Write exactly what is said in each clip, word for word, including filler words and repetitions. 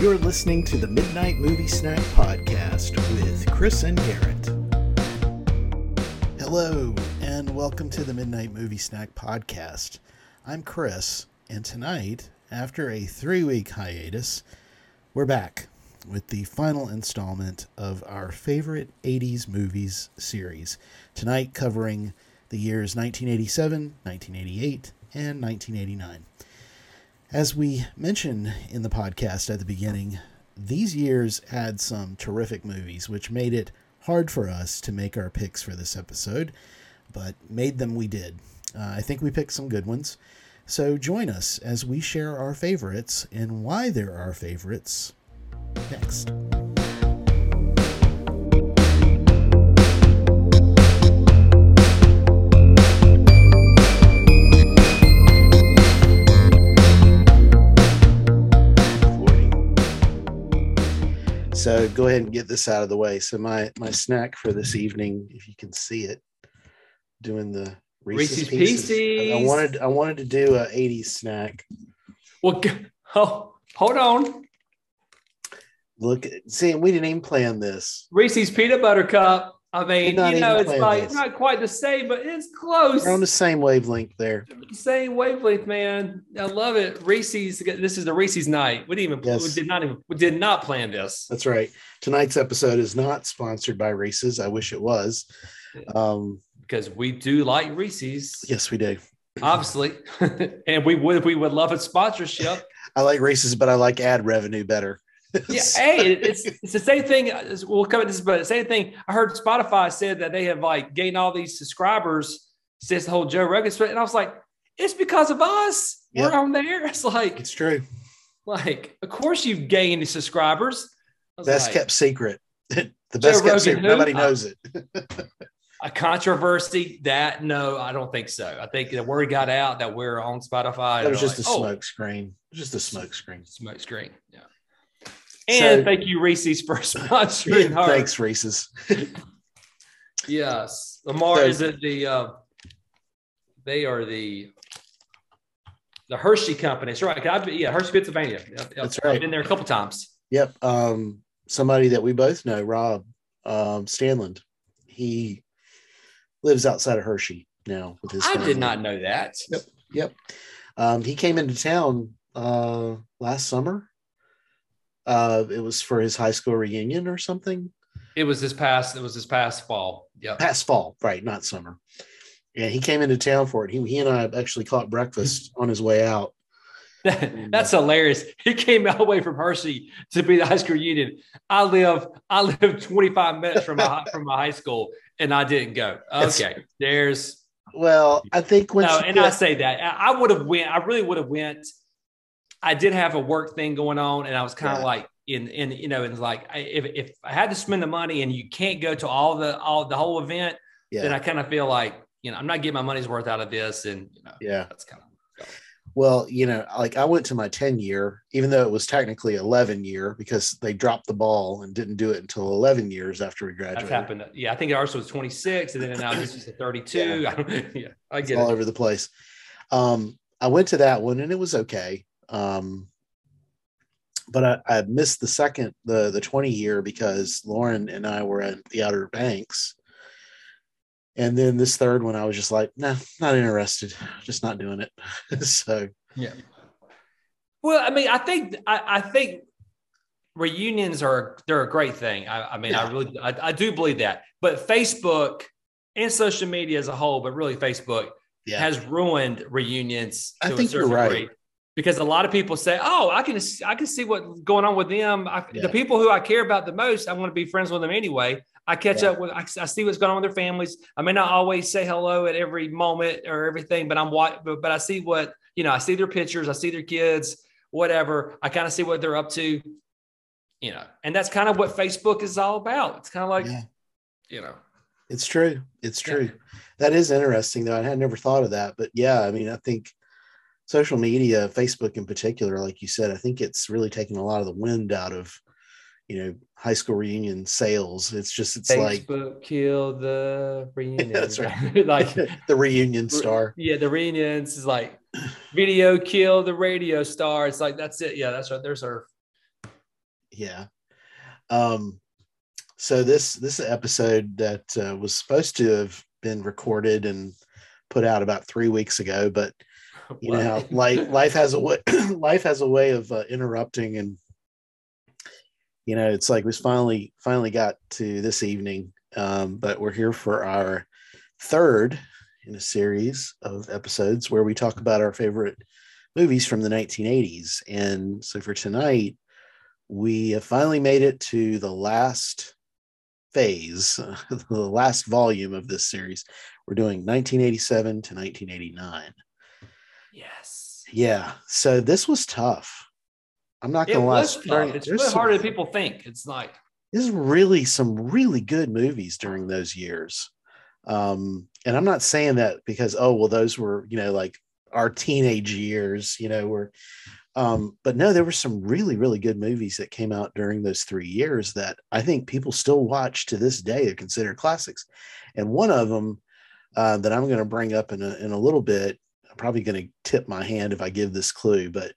You're listening to the Midnight Movie Snack Podcast with Chris and Garrett. Hello, and welcome to the Midnight Movie Snack Podcast. I'm Chris, and tonight, after a three-week hiatus, we're back with the final installment of our favorite eighties movies series. Tonight covering the years nineteen eighty-seven, nineteen eighty-eight, and nineteen eighty-nine. As we mentioned in the podcast at the beginning, these years had some terrific movies, which made it hard for us to make our picks for this episode, but made them we did. Uh, I think we picked some good ones. So join us as we share our favorites and why they're our favorites next. So go ahead and get this out of the way. So my, my snack for this evening, if you can see it, doing the Reese's, Reese's Pieces. Pieces. I wanted I wanted to do an eighties snack. Well, oh, hold on. Look, see, we didn't even plan this. Reese's Peanut Butter Cup. I mean, you know, it's like this. Not quite the same, but it's close. We're on the same wavelength there. Same wavelength, man. I love it. Reese's. This is the Reese's night. We didn't even. Yes. We did not even. We did not plan this. That's right. Tonight's episode is not sponsored by Reese's. I wish it was. Um, because we do like Reese's. Yes, we do. Obviously, and we would. We would love a sponsorship. I like Reese's, but I like ad revenue better. Yeah, hey, it's it's the same thing. We'll come at this, but the same thing. I heard Spotify said that they have like gained all these subscribers since the whole Joe Rogan split, and I was like, it's because of us. Yep. We're on there. It's like it's true. Like, of course you've gained subscribers. Best like, kept secret. The best Joe kept Rogan secret. Who? Nobody knows I, it. A controversy? That no, I don't think so. I think the word got out that we're on Spotify. It was just, like, a oh, smoke screen. Just a smoke screen. Smoke screen. Yeah. And so, thank you, Reese's, for sponsoring. Yeah, thanks, Reese's. Yes, Lamar so, is it the? Uh, they are the the Hershey company. That's right. I've, yeah, Hershey, Pennsylvania. I've, that's I've right. Been there a couple times. Yep. Um, somebody that we both know, Rob um, Stanland. He lives outside of Hershey now with his family. I did not know that. Yep. Yep. Um, he came into town uh, last summer. Uh, it was for his high school reunion or something. It was this past. It was this past fall. Yeah, past fall, right? Not summer. Yeah, he came into town for it. He he and I actually caught breakfast on his way out. That, that's hilarious. He came all the way from Hershey to be the high school reunion. I live I live twenty-five minutes from my from my high school, and I didn't go. Okay, that's, there's. Well, I think when no, and get, I say that I, I would have went. I really would have went. I did have a work thing going on, and I was kind of yeah. like in, in, you know, and like, I, if, if I had to spend the money and you can't go to all the, all the whole event, yeah. then I kind of feel like, you know, I'm not getting my money's worth out of this. And, you know, yeah, that's kind of, so. Well, you know, like I went to my ten year, even though it was technically eleven year because they dropped the ball and didn't do it until eleven years after we graduated. That's happened. Yeah. I think ours was twenty-six and then now this is thirty-two. Yeah. yeah, I get it's it. All over the place. Um, I went to that one and it was okay. Um, but I, I missed the second, the, the twenty year because Lauren and I were at the Outer Banks. And then this third one, I was just like, nah, not interested. Just not doing it. So, yeah. Well, I mean, I think, I, I think reunions are, they're a great thing. I, I mean, yeah. I really, I, I do believe that, but Facebook and social media as a whole, but really Facebook yeah. has ruined reunions. To I think a certain you're right. Degree. Because a lot of people say, "Oh, I can I can see what's going on with them. I, yeah. The people who I care about the most, I want to be friends with them anyway. I catch yeah. up with, I, I see what's going on with their families. I may not always say hello at every moment or everything, but I'm but, but I see what you know. I see their pictures, I see their kids, whatever. I kind of see what they're up to, you know. And that's kind of what Facebook is all about. It's kind of like, yeah. you know, it's true. It's true. Yeah. That is interesting, though. I had never thought of that, but yeah, I mean, I think." Social media, Facebook in particular, like you said, I think it's really taking a lot of the wind out of, you know, high school reunion sales. It's just, it's Facebook like. Facebook killed the reunion. Yeah, that's right. Like the reunion star. Yeah, the reunions is like video killed the radio star. It's like, that's it. Yeah, that's right. There's our yeah. Um, so this this episode that uh, was supposed to have been recorded and put out about three weeks ago, but you wow. know, like life has a way, life has a way of uh, interrupting, and you know, it's like we finally finally got to this evening, um, but we're here for our third in a series of episodes where we talk about our favorite movies from the nineteen eighties. And so for tonight, we have finally made it to the last phase, the last volume of this series. We're doing nineteen eighty-seven to nineteen eighty-nine. Yes. Yeah. So this was tough. I'm not going to lie. During, it's really harder than people think. It's like, there's really some really good movies during those years. Um, and I'm not saying that because, oh, well, those were, you know, like our teenage years, you know, were, um, but no, there were some really, really good movies that came out during those three years that I think people still watch to this day. They're considered classics. And one of them uh, that I'm going to bring up in a, in a little bit, I'm probably going to tip my hand if I give this clue, but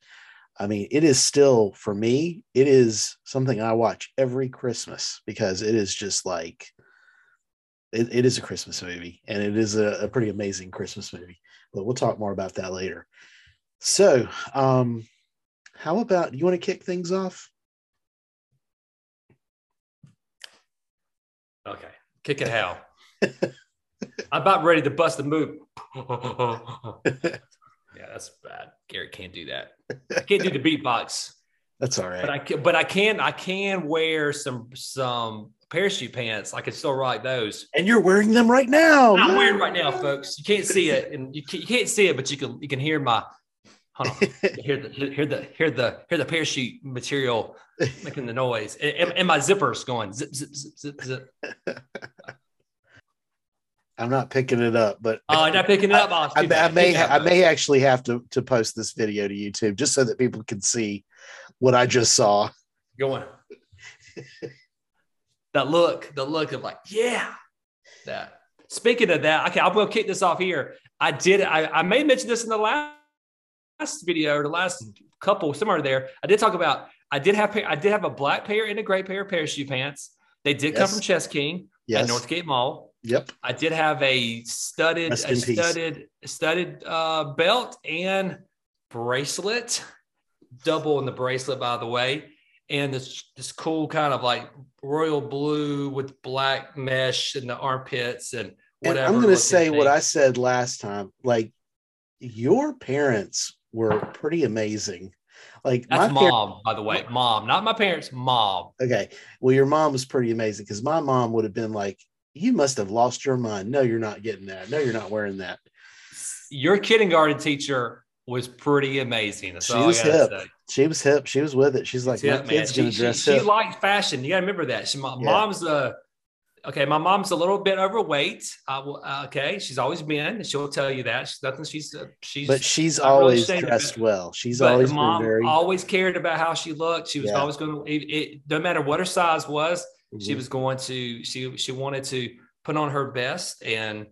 I mean, it is still, for me, it is something I watch every Christmas because it is just like, It, it is a Christmas movie, and it is a, a pretty amazing Christmas movie, but we'll talk more about that later. So um, how about, do you want to kick things off? Okay. Kick it how. I'm about ready to bust the move. Yeah, that's bad. Garrett can't do that. I can't do the beatbox. That's all right. But I can, but I can, I can wear some, some, parachute pants. I can still rock those. And you're wearing them right now. I'm wearing right now, folks. You can't see it, and you can't, you can't see it, but you can you can hear my hold on, hear the hear the hear the hear the parachute material making the noise, and, and my zippers going zip zip zip zip zip. I'm not picking it up, but oh, I'm not picking it up. I, I, I may I may actually have to to post this video to YouTube just so that people can see what I just saw. Go on. That look, the look of like, yeah. That. Speaking of that, okay, I'm going to kick this off here. I did, I, I may mention this in the last, last video or the last couple, somewhere there. I did talk about, I did have, I did have a black pair and a gray pair of parachute pants. They did yes. come from Chess King yes. at Northgate Mall. Yep. I did have a studded, a studded, studded uh, belt and bracelet, double in the bracelet, by the way. And this this cool kind of like royal blue with black mesh in the armpits and whatever. And I'm going to say things. What I said last time. Like, your parents were pretty amazing. Like, that's my mom, par- by the way. Mom, not my parents, mom. Okay. Well, your mom was pretty amazing because my mom would have been like, you must have lost your mind. No, you're not getting that. No, you're not wearing that. Your kindergarten teacher was pretty amazing. That's she all was I hip. Say. She was hip. She was with it. She's like, hip, my kid's gonna dress up. She liked fashion. You gotta remember that. She, my yeah. mom's a okay. My mom's a little bit overweight. Uh, well, uh, okay, she's always been. And she'll tell you that. She's nothing. She's uh, she's. But she's always really dressed well. She's but always mom been very... always cared about how she looked. She was yeah. always going to. It no matter what her size was, mm-hmm. she was going to. She she wanted to put on her best and.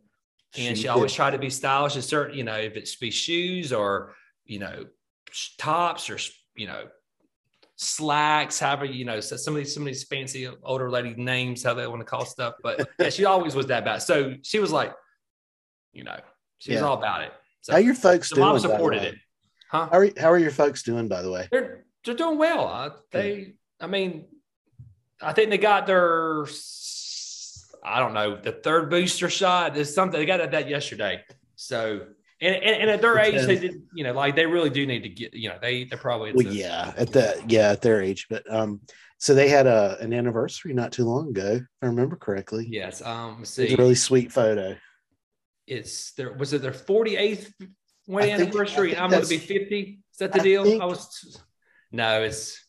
And she, she always tried to be stylish and certain, you know, if it's be shoes or, you know, tops or, you know, slacks, however, you know, so some of these, some of these fancy older lady names, how they want to call stuff. But yeah, she always was that bad. So she was like, you know, she yeah. was all about it. So how are your folks doing? Mom supported it. Huh? How are, how are your folks doing, by the way? They're, they're doing well. I, they, I mean, I think they got their... I don't know, the third booster shot is something. They got at that yesterday. So, and, and, and at their age, they did, you know, like they really do need to get, you know, they, they're probably. Well, yeah, at that, yeah, at their age. But, um, so they had a, an anniversary not too long ago, if I remember correctly. Yes. Um, see, it's a really sweet photo. It's there. Was it their forty-eighth wedding anniversary? I'm going to be fifty. Is that the I deal? Think, I was, no, it's,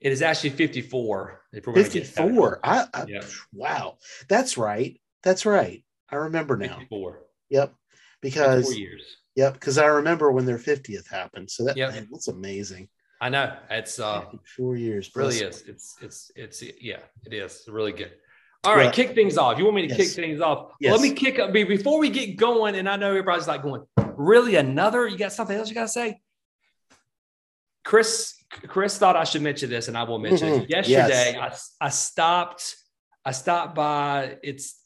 it is actually fifty-four. fifty-four. I, I yeah. Wow. That's right. That's right. I remember now. fifty-four. Yep. Because four years. Yep. Because I remember when their fiftieth happened. So that yep. man, that's amazing. I know. It's uh four years. Really is. It's it's it's yeah, it is really good. All right, well, kick things off. You want me to yes. kick things off? Yes. Let me kick up before we get going. And I know everybody's like going, really another? You got something else you gotta say? Chris Chris thought I should mention this, and I will mention mm-hmm. it. Yesterday, yes. I, I stopped. I stopped by. It's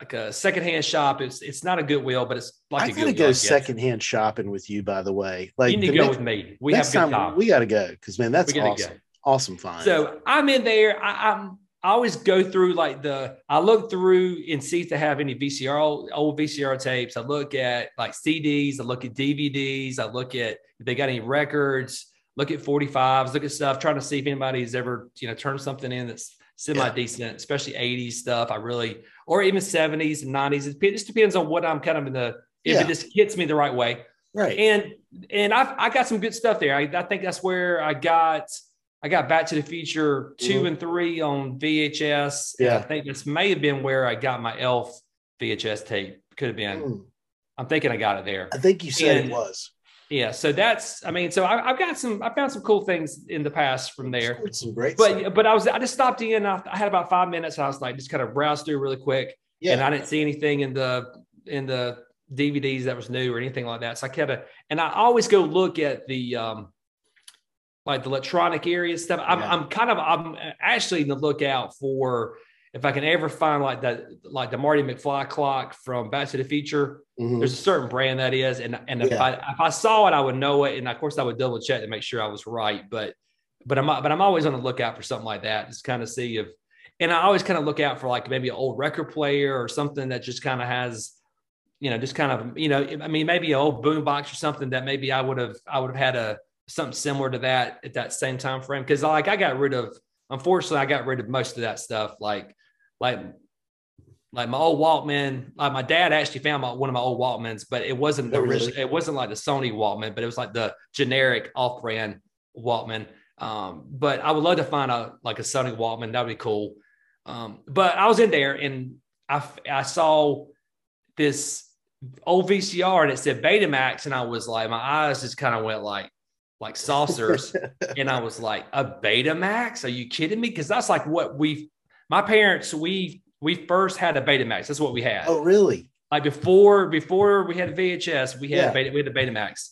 like a secondhand shop. It's it's not a Goodwill, but it's like I a Goodwill. I gotta go secondhand shopping with you. By the way, like you need to go next, with me. We have good time. We gotta go because man, that's awesome. Go. Awesome find. So I'm in there. I, I'm. I always go through like the, I look through and see if they have any V C R, old V C R tapes. I look at like C Ds, I look at D V Ds, I look at if they got any records, look at forty-fives, look at stuff, trying to see if anybody's ever, you know, turned something in that's semi-decent, yeah. especially eighties stuff. I really, or even seventies and nineties. It just depends on what I'm kind of in the, if yeah. it just hits me the right way. Right. And, and I've, I got some good stuff there. I, I think that's where I got, I got Back to the Future two mm. and three on V H S. Yeah. And I think this may have been where I got my Elf V H S tape. Could have been. Mm. I'm thinking I got it there. I think you said and, it was. Yeah. So that's, I mean, so I, I've got some, I found some cool things in the past from there. Some great but, stuff. But I was, I just stopped in. I, I had about five minutes. And I was like, just kind of browse through really quick. Yeah. And I didn't see anything in the, in the D V Ds that was new or anything like that. So I kept a, and I always go look at the, um, like the electronic area stuff. I'm, yeah. I'm kind of, I'm actually in the lookout for if I can ever find like that, like the Marty McFly clock from Back to the Future. Mm-hmm. There's a certain brand that is, and and yeah. if I if I saw it, I would know it, and of course I would double check to make sure I was right. But but I'm but I'm always on the lookout for something like that, just kind of see if, and I always kind of look out for like maybe an old record player or something that just kind of has, you know, just kind of you know, I mean maybe an old boombox or something that maybe I would have I would have had a. something similar to that at that same time frame. Cause like I got rid of, unfortunately I got rid of most of that stuff. Like, like, like my old Walkman, like my dad actually found my, one of my old Walkmans, but it wasn't, oh, the really? It wasn't like the Sony Walkman, but it was like the generic off brand Walkman. Um, but I would love to find a, like a Sony Walkman. That'd be cool. Um, but I was in there and I, I saw this old V C R and it said Betamax. And I was like, my eyes just kind of went like, like saucers. And I was like, a Betamax? Are you kidding me? Because that's like what we, my parents, we, we first had a Betamax. That's what we had. Oh, really? Like before, before we had a V H S, we had, yeah. beta, we had a Betamax.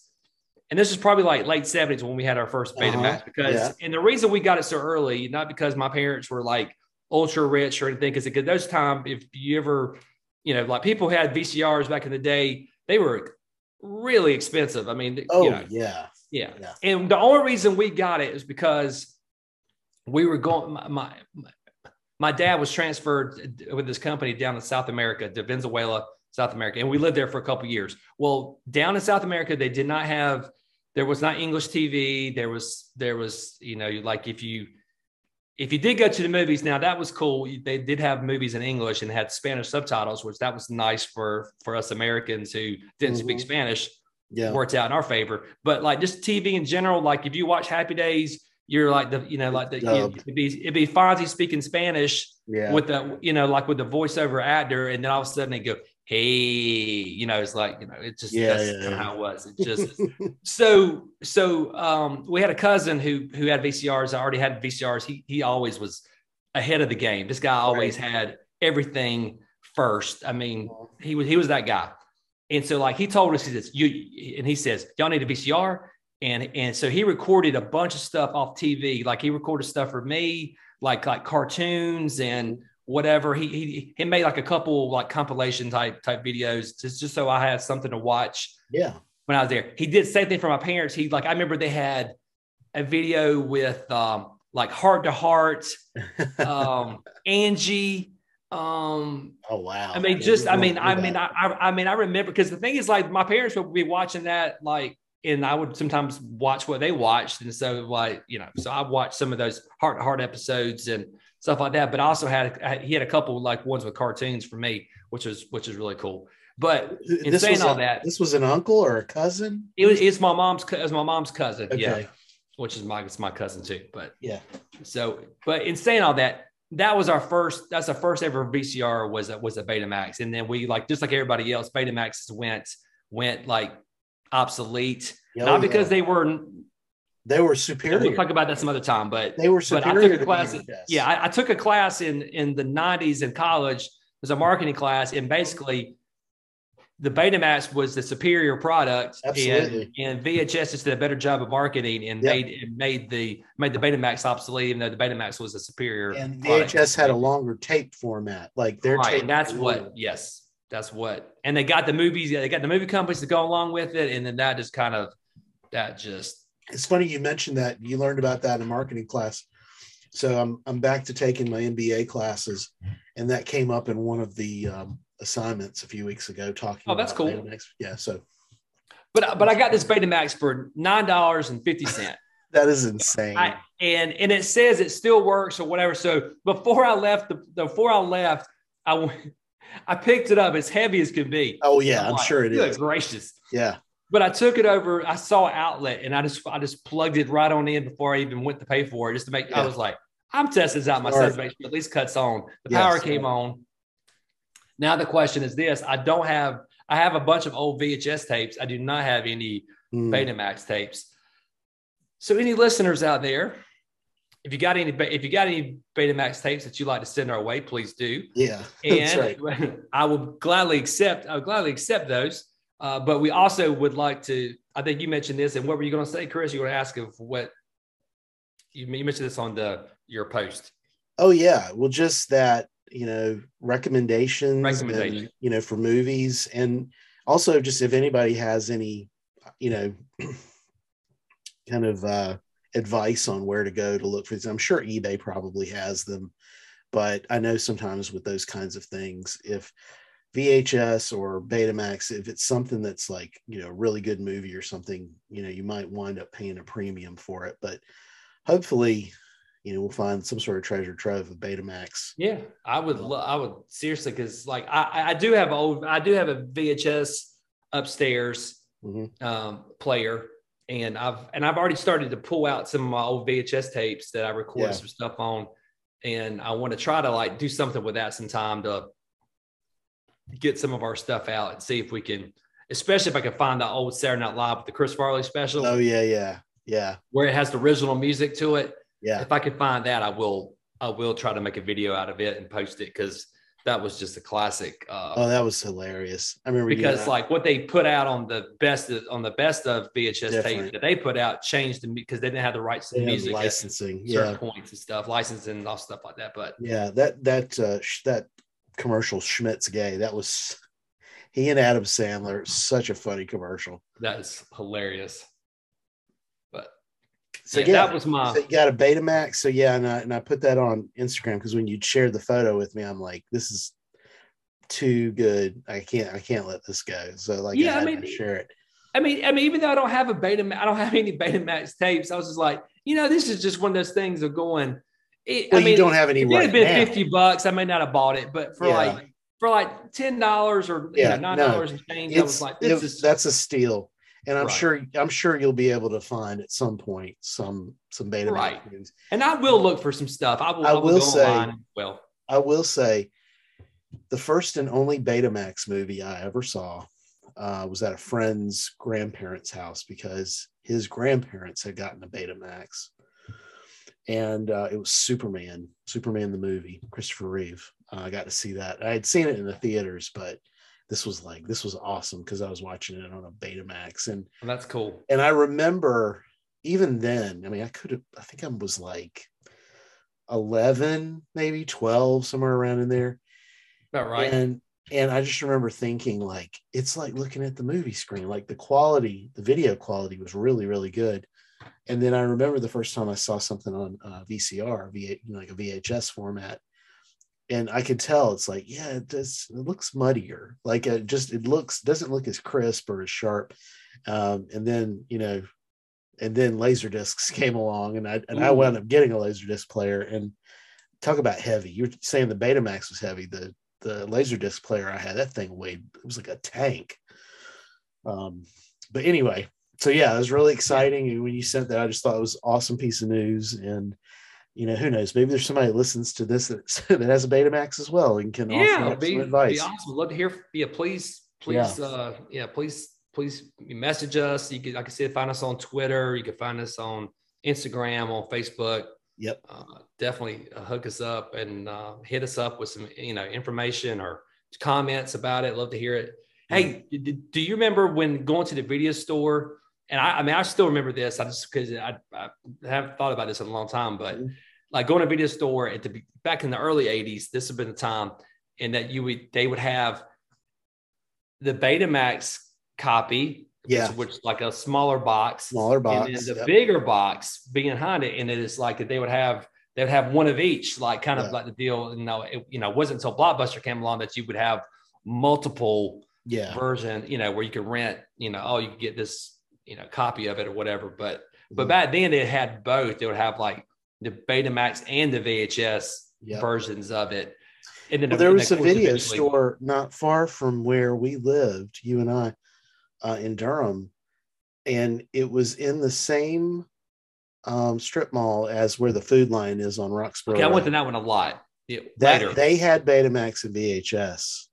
And this was probably like late seventies when we had our first Betamax uh-huh. because, yeah. and the reason we got it so early, not because my parents were like ultra rich or anything, because at those time, if you ever, you know, like people had V C Rs back in the day, they were really expensive. I mean, oh, you know, yeah. Yeah. yeah. And the only reason we got it is because we were going, my, my, my dad was transferred with this company down in South America, to Venezuela, South America. And we lived there for a couple of years. Well, down in South America, they did not have, there was not English T V. There was, there was, you know, like if you, if you did go to the movies, now that was cool. They did have movies in English and had Spanish subtitles, which that was nice for, for us Americans who didn't mm-hmm. speak Spanish. Yeah. Worked out in our favor, but like just T V in general, like if you watch Happy Days, you're like the, you know, like the, you, it'd be, it'd be Fonzie speaking Spanish yeah. with the, you know, like with the voiceover actor. And then all of a sudden they go, hey, you know, it's like, you know, it just, yeah, that's yeah, kind yeah. of how it was. It just, so, so um, we had a cousin who, who had V C Rs. I already had V C Rs. He, he always was ahead of the game. This guy always right. had everything first. I mean, he was, he was that guy. And so like he told us, he says, you, and he says, y'all need a V C R. And, and so he recorded a bunch of stuff off T V. Like he recorded stuff for me, like, like cartoons and whatever. He, he, he made like a couple like compilation type, type videos just, just so I had something to watch. Yeah. When I was there, he did the same thing for my parents. He like, I remember they had a video with um, like Heart to Heart, um, Angie, um oh wow i mean just i mean i mean I, I i mean i remember because the thing is like my parents would be watching that like and I would sometimes watch what they watched and so like you know so I watched some of those Heart to Heart episodes and stuff like that but I also had I, he had a couple like ones with cartoons for me which was which is really cool but in this saying was all a, that this was an uncle or a cousin it was it's my mom's it was my mom's cousin okay. yeah which is my it's my cousin too but yeah so but in saying all that that was our first, that's our first ever V C R was a, was a Betamax. And then we like, just like everybody else, Betamaxes went, went like obsolete. Oh, Not because yeah. they were, they were superior. We'll talk about that some other time, but they were superior. But I took a class, yeah. I, I took a class in, in the nineties in college. It was a marketing class. And basically the Betamax was the superior product. Absolutely. And, and V H S just did a better job of marketing and yep. made it made the made the Betamax obsolete, even though the Betamax was a superior and V H S product. Had a longer tape format. Like their right. tape and that's what longer. Yes. That's what, and they got the movies. They got the movie companies to go along with it, and then that just kind of, that just. It's funny you mentioned that you learned about that in a marketing class. So I'm I'm back to taking my M B A classes, and that came up in one of the um, assignments a few weeks ago. Talking. Oh, that's cool. Betamax. Yeah. So. But but I got this Betamax for nine dollars and fifty cents. That is insane. I, and and it says it still works or whatever. So before I left, the before I left, I went. I picked it up. It's heavy as can be. Oh yeah, I'm, I'm like, sure it is. Gracious. Yeah. But I took it over. I saw an outlet, and I just I just plugged it right on in before I even went to pay for it, just to make. Yeah. I was like, I'm testing this out myself to make sure at least cuts on. The yes. power came on. Now the question is this: I don't have. I have a bunch of old V H S tapes. I do not have any mm. Betamax tapes. So any listeners out there, if you got any, if you got any Betamax tapes that you like to send our way, please do. Yeah, and that's right. I would gladly accept. I would gladly accept those. Uh, but we also would like to. I think you mentioned this, and what were you going to say, Chris? You were going to ask of what you, you mentioned this on the your post. Oh yeah, well, just that, you know, recommendations, recommendations. And, you know, for movies, and also just if anybody has any, you know, kind of. Uh, advice on where to go to look for these. I'm sure eBay probably has them, but I know sometimes with those kinds of things, if V H S or Betamax, if it's something that's like, you know, a really good movie or something, you know, you might wind up paying a premium for it, but hopefully, you know, we'll find some sort of treasure trove of Betamax. Yeah, I would love, I would seriously, because like, I, I do have old, I do have a V H S upstairs mm-hmm. um, player. And I've and I've already started to pull out some of my old V H S tapes that I record yeah. some stuff on, and I want to try to like do something with that sometime to get some of our stuff out and see if we can, especially if I can find the old Saturday Night Live with the Chris Farley special. Oh yeah, yeah, yeah. Where it has the original music to it. Yeah. If I can find that, I will. I will try to make a video out of it and post it because that was just a classic. Uh, oh, that was hilarious. I remember because you know, like what they put out on the best of, on the best of V H S tape that they put out changed the because they didn't have the rights to the music, licensing, yeah, certain points and stuff, licensing and all stuff like that. But yeah, that that uh, sh- that commercial Schmidt's Gay. That was he and Adam Sandler. Such a funny commercial. That is hilarious. But so yeah, yeah that was my. So you got a Betamax, so yeah, and I, and I put that on Instagram because when you shared the photo with me, I'm like, this is too good. I can't, I can't let this go. So like, yeah, I, I mean, to share it. I mean, I mean, even though I don't have a Betamax, I don't have any Betamax tapes. I was just like, you know, this is just one of those things of going. It, well, I mean, you don't have any. It would right have been now. fifty bucks. I may not have bought it, but for yeah. like for like ten dollars or yeah, you know, nine dollars no, and change, I was like, this it, is that's a steal. And I'm right. sure I'm sure you'll be able to find at some point some some Betamax right. movies. And I will look for some stuff. I will. I, I will, will say. Online. Well, I will say, the first and only Betamax movie I ever saw uh, was at a friend's grandparents' house because his grandparents had gotten a Betamax, and uh, it was Superman, Superman the movie, Christopher Reeve. Uh, I got to see that. I had seen it in the theaters, but. This was like, this was awesome because I was watching it on a Betamax. And oh, that's cool. And I remember even then, I mean, I could have, I think I was like eleven, maybe twelve, somewhere around in there. About right. And, and I just remember thinking like, it's like looking at the movie screen, like the quality, the video quality was really, really good. And then I remember the first time I saw something on uh, V C R, V- like a V H S format. And I could tell it's like, yeah, it does. It looks muddier. Like it just, it looks, doesn't look as crisp or as sharp. Um, and then, you know, and then Laserdiscs came along and I, and Ooh. I wound up getting a Laserdisc player and talk about heavy. You're saying the Betamax was heavy. The, the Laserdisc player I had, that thing weighed, it was like a tank. Um, but anyway, so yeah, it was really exciting. And when you sent that, I just thought it was an awesome piece of news. And, you know, who knows? Maybe there's somebody that listens to this that, that has a Betamax as well and can yeah, offer be, some advice. Yeah, awesome. Love to hear. Yeah, please, please, yeah, uh, yeah please, please message us. You can, like I said, find us on Twitter. You can find us on Instagram, on Facebook. Yep. Uh, definitely hook us up and uh, hit us up with some, you know, information or comments about it. Love to hear it. Hey, do you remember when going to the video store? And I, I mean, I still remember this. I just because I, I haven't thought about this in a long time, but mm-hmm. like going to a video store at the back in the early eighties, this had been the time, and that you would they would have the Betamax copy, yeah, which, which like a smaller box, smaller box, and then the yep. bigger box behind it, and it is like that they would have they would have one of each, like kind yeah. of like the deal. You know, it, you know, it wasn't until Blockbuster came along that you would have multiple. Yeah, version, you know, where you could rent, you know, oh, you could get this, you know, copy of it or whatever. But mm-hmm. but back then it had both. They would have like the Betamax and the V H S yep. versions of it. And then well, there and was a video store not far from where we lived, you and I, uh, in Durham, and it was in the same um, strip mall as where the Food Lion is on Roxborough. Okay, I went to that one a lot. Yeah, that later. They had Betamax and V H S.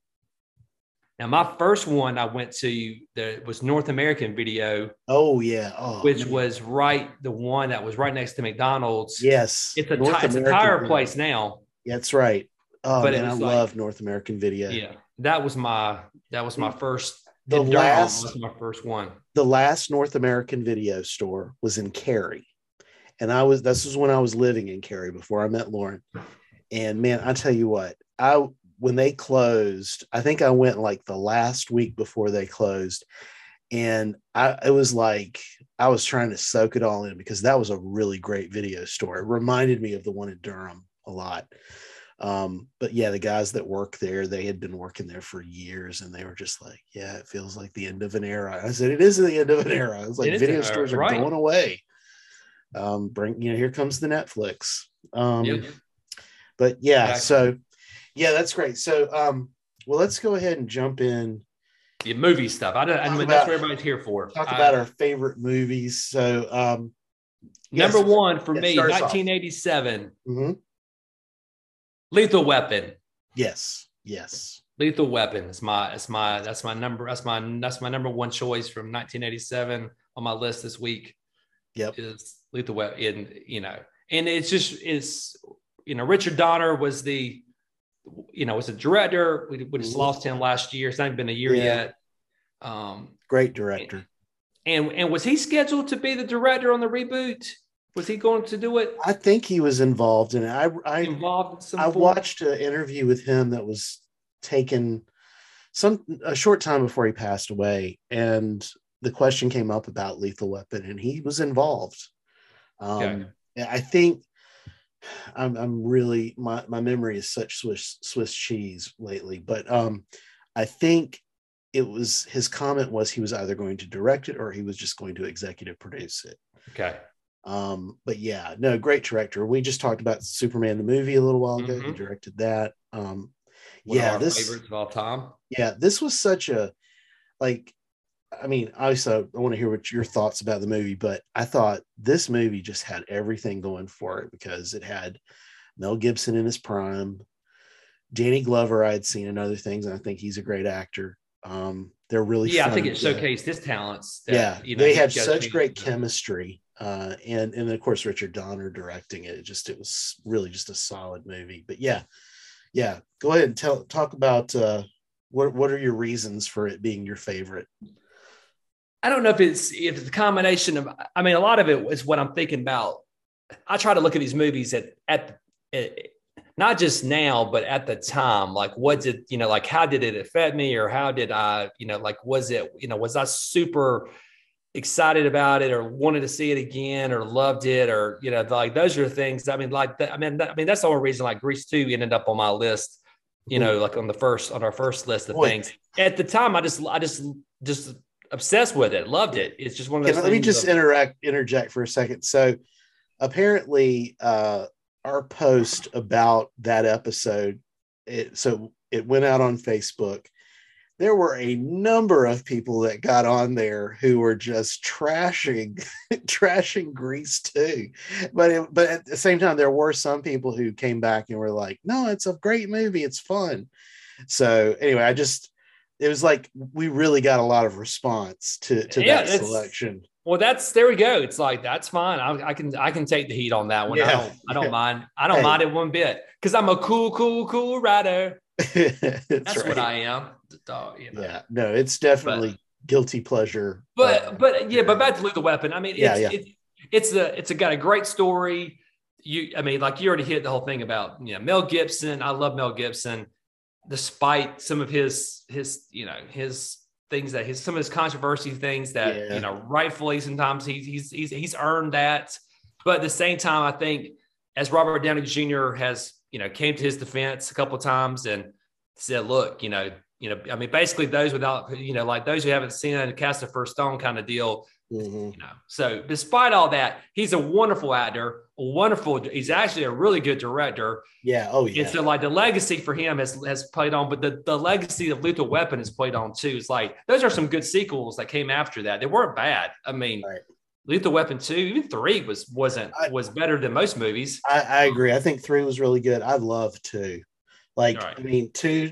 Now, my first one I went to the, was North American Video. Oh, yeah. Oh, which man. was right, the one that was right next to McDonald's. Yes. It's a, t- it's a tire Video. place now. That's right. Oh, but man, I like, love North American Video. Yeah. That was my, that was my first. The last, was my first one. The last North American Video store was in Cary. And I was, this was when I was living in Cary before I met Lauren. And man, I tell you what, I, when they closed, I think I went like the last week before they closed, and I, it was like, I was trying to soak it all in because that was a really great video store. It reminded me of the one in Durham a lot. Um, but yeah, the guys that work there, they had been working there for years, and they were just like, yeah, it feels like the end of an era. I said, it is the end of an era. It's like it video stores right. are going away. Um, bring, you know, here comes the Netflix. Um, yep. But yeah, exactly. so Yeah, that's great. So, um, well, let's go ahead and jump in. Yeah, movie stuff. I don't. I mean, about, that's what everybody's here for. Talk I, about our favorite movies. So, um, number yes, one for me, nineteen eighty-seven, mm-hmm. Lethal Weapon. Yes, yes. Lethal Weapon. It's my. It's my. That's my number. That's my. That's my number one choice from nineteen eighty-seven on my list this week. Yep. Is Lethal Weapon. And, you know, and it's just it's you know Richard Donner was the. You know, as a director, we, we just lost him last year. It's not even been a year yeah. yet. Um, Great director. And, and and was he scheduled to be the director on the reboot? Was he going to do it? I think he was involved in it. I I, involved in some I watched an interview with him that was taken some a short time before he passed away, and the question came up about Lethal Weapon, and he was involved. Um, okay. I think. I'm, I'm really my, my memory is such Swiss Swiss cheese lately, but um, I think it was his comment was he was either going to direct it or he was just going to executive produce it. Okay. Um, but yeah, no, great director. We just talked about Superman the movie a little while ago. Mm-hmm. He directed that. Um, One yeah, of our this favorites of all time. Yeah, this was such a like. I mean, obviously, I want to hear what your thoughts about the movie, but I thought this movie just had everything going for it because it had Mel Gibson in his prime, Danny Glover I'd seen in other things, and I think he's a great actor. Um, they're really yeah, fun. I think it showcased his talents. That, yeah, you know, they had such great chemistry, uh, and and of course Richard Donner directing it. It just it was really just a solid movie. But yeah, yeah, go ahead and tell talk about uh, what what are your reasons for it being your favorite. I don't know if it's if it's a combination of, I mean, a lot of it is what I'm thinking about. I try to look at these movies at, at, at not just now, but at the time, like, what did, you know, like, how did it affect me or how did I, you know, like, was it, you know, was I super excited about it or wanted to see it again or loved it or, you know, like those are things. I mean, like, I mean, I mean, that's the only reason like Grease two ended up on my list, you know, like on the first, on our first list of Boy. things at the time. I just, I just, just, obsessed with it, loved it. It's just one of those Can, things. Let me just of- interact, interject for a second. So apparently uh, our post about that episode, it, so it went out on Facebook. There were a number of people that got on there who were just trashing, trashing Grease too. But, it, but at the same time, there were some people who came back and were like, no, it's a great movie. It's fun. So anyway, I just, it was like we really got a lot of response to, to yeah, that selection. Well, that's there we go. It's like that's fine. I, I can I can take the heat on that one. Yeah. I don't I don't yeah. mind. I don't hey. mind it one bit because I'm a cool, cool, cool writer. That's, That's right. what I am. Dog, you know. Yeah, no, it's definitely but, guilty pleasure. But um, but yeah, but back to Lethal Weapon. I mean, it's yeah, yeah. It, it's a it's a, got a great story. You, I mean, like you already hit the whole thing about you know Mel Gibson. I love Mel Gibson, despite some of his his you know his things that his some of his controversy things that yeah. you know rightfully sometimes he's he's he's he's earned that. But at the same time, I think as Robert Downey Junior has you know came to his defense a couple of times and said, look, you know. You know, I mean, basically those without, you know, like those who haven't seen it, cast the first stone kind of deal, mm-hmm. you know. So despite all that, he's a wonderful actor, a wonderful. He's actually a really good director. Yeah. Oh, yeah. And so like the legacy for him has, has played on, but the, the legacy of Lethal Weapon has played on too. It's like, those are some good sequels that came after that. They weren't bad. I mean, right. Lethal Weapon two, even three was, wasn't, I, was better than most movies. I, I agree. I think three was really good. I love two. Like, right. I mean, two,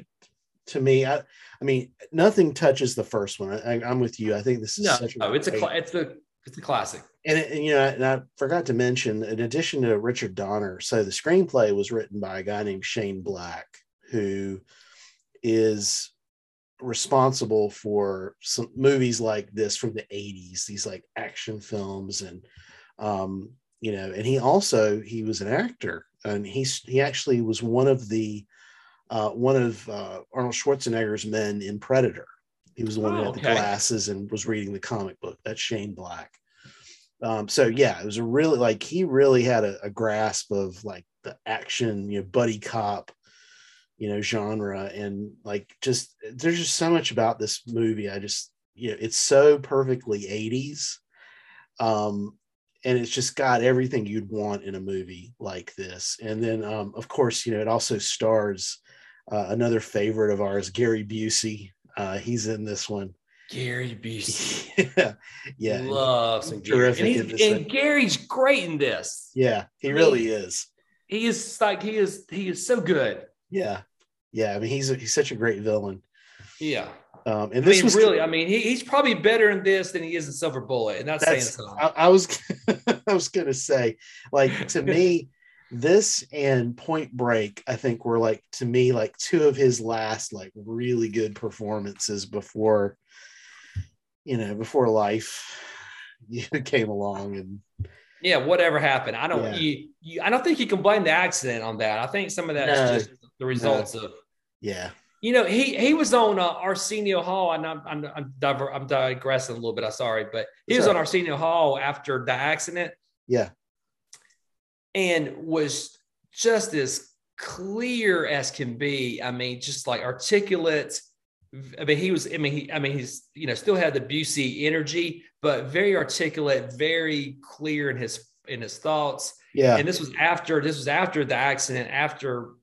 to me, I, I mean, nothing touches the first one. I, I'm with you. I think this is no, such a no, it's a cl- it's a it's a classic. And, it, and you know, and I forgot to mention, in addition to Richard Donner, so the screenplay was written by a guy named Shane Black, who is responsible for some movies like this from the eighties, these like action films, and um, you know, and he also he was an actor, and he's he actually was one of the. Uh, one of uh, Arnold Schwarzenegger's men in Predator. He was the one oh, with okay. the glasses and was reading the comic book. That's Shane Black. Um, so yeah, it was a really like he really had a, a grasp of like the action, you know, buddy cop, you know, genre, and like just there's just so much about this movie. I just you know it's so perfectly eighties, um, and it's just got everything you'd want in a movie like this. And then um, of course you know it also stars. Uh, another favorite of ours, Gary Busey. Uh, he's in this one. Gary Busey. yeah. yeah. Love some Gary. And, he's, and thing. Gary's great in this. Yeah, he I really mean, is. He is like, he is, he is so good. Yeah. Yeah. I mean, he's, a, he's such a great villain. Yeah. Um, and this I mean, was really, I mean, he, he's probably better in this than he is in Silver Bullet. And that's saying something. I, I was, I was going to say, like, to me, this and Point Break, I think, were like to me like two of his last like really good performances before, you know, before life came along and yeah, whatever happened. I don't, yeah. you, you, I don't think you can blame the accident on that. I think some of that no, is just the results no. of yeah. You know, he he was on uh, Arsenio Hall, and I'm I'm I'm, diver, I'm digressing a little bit. I'm sorry, but he That's was right. on Arsenio Hall after the accident. Yeah. And was just as clear as can be. I mean, just like articulate. I mean, he was. I mean, he, I mean, he's you know still had the Busey energy, but very articulate, very clear in his in his thoughts. Yeah. And this was after this was after the accident, after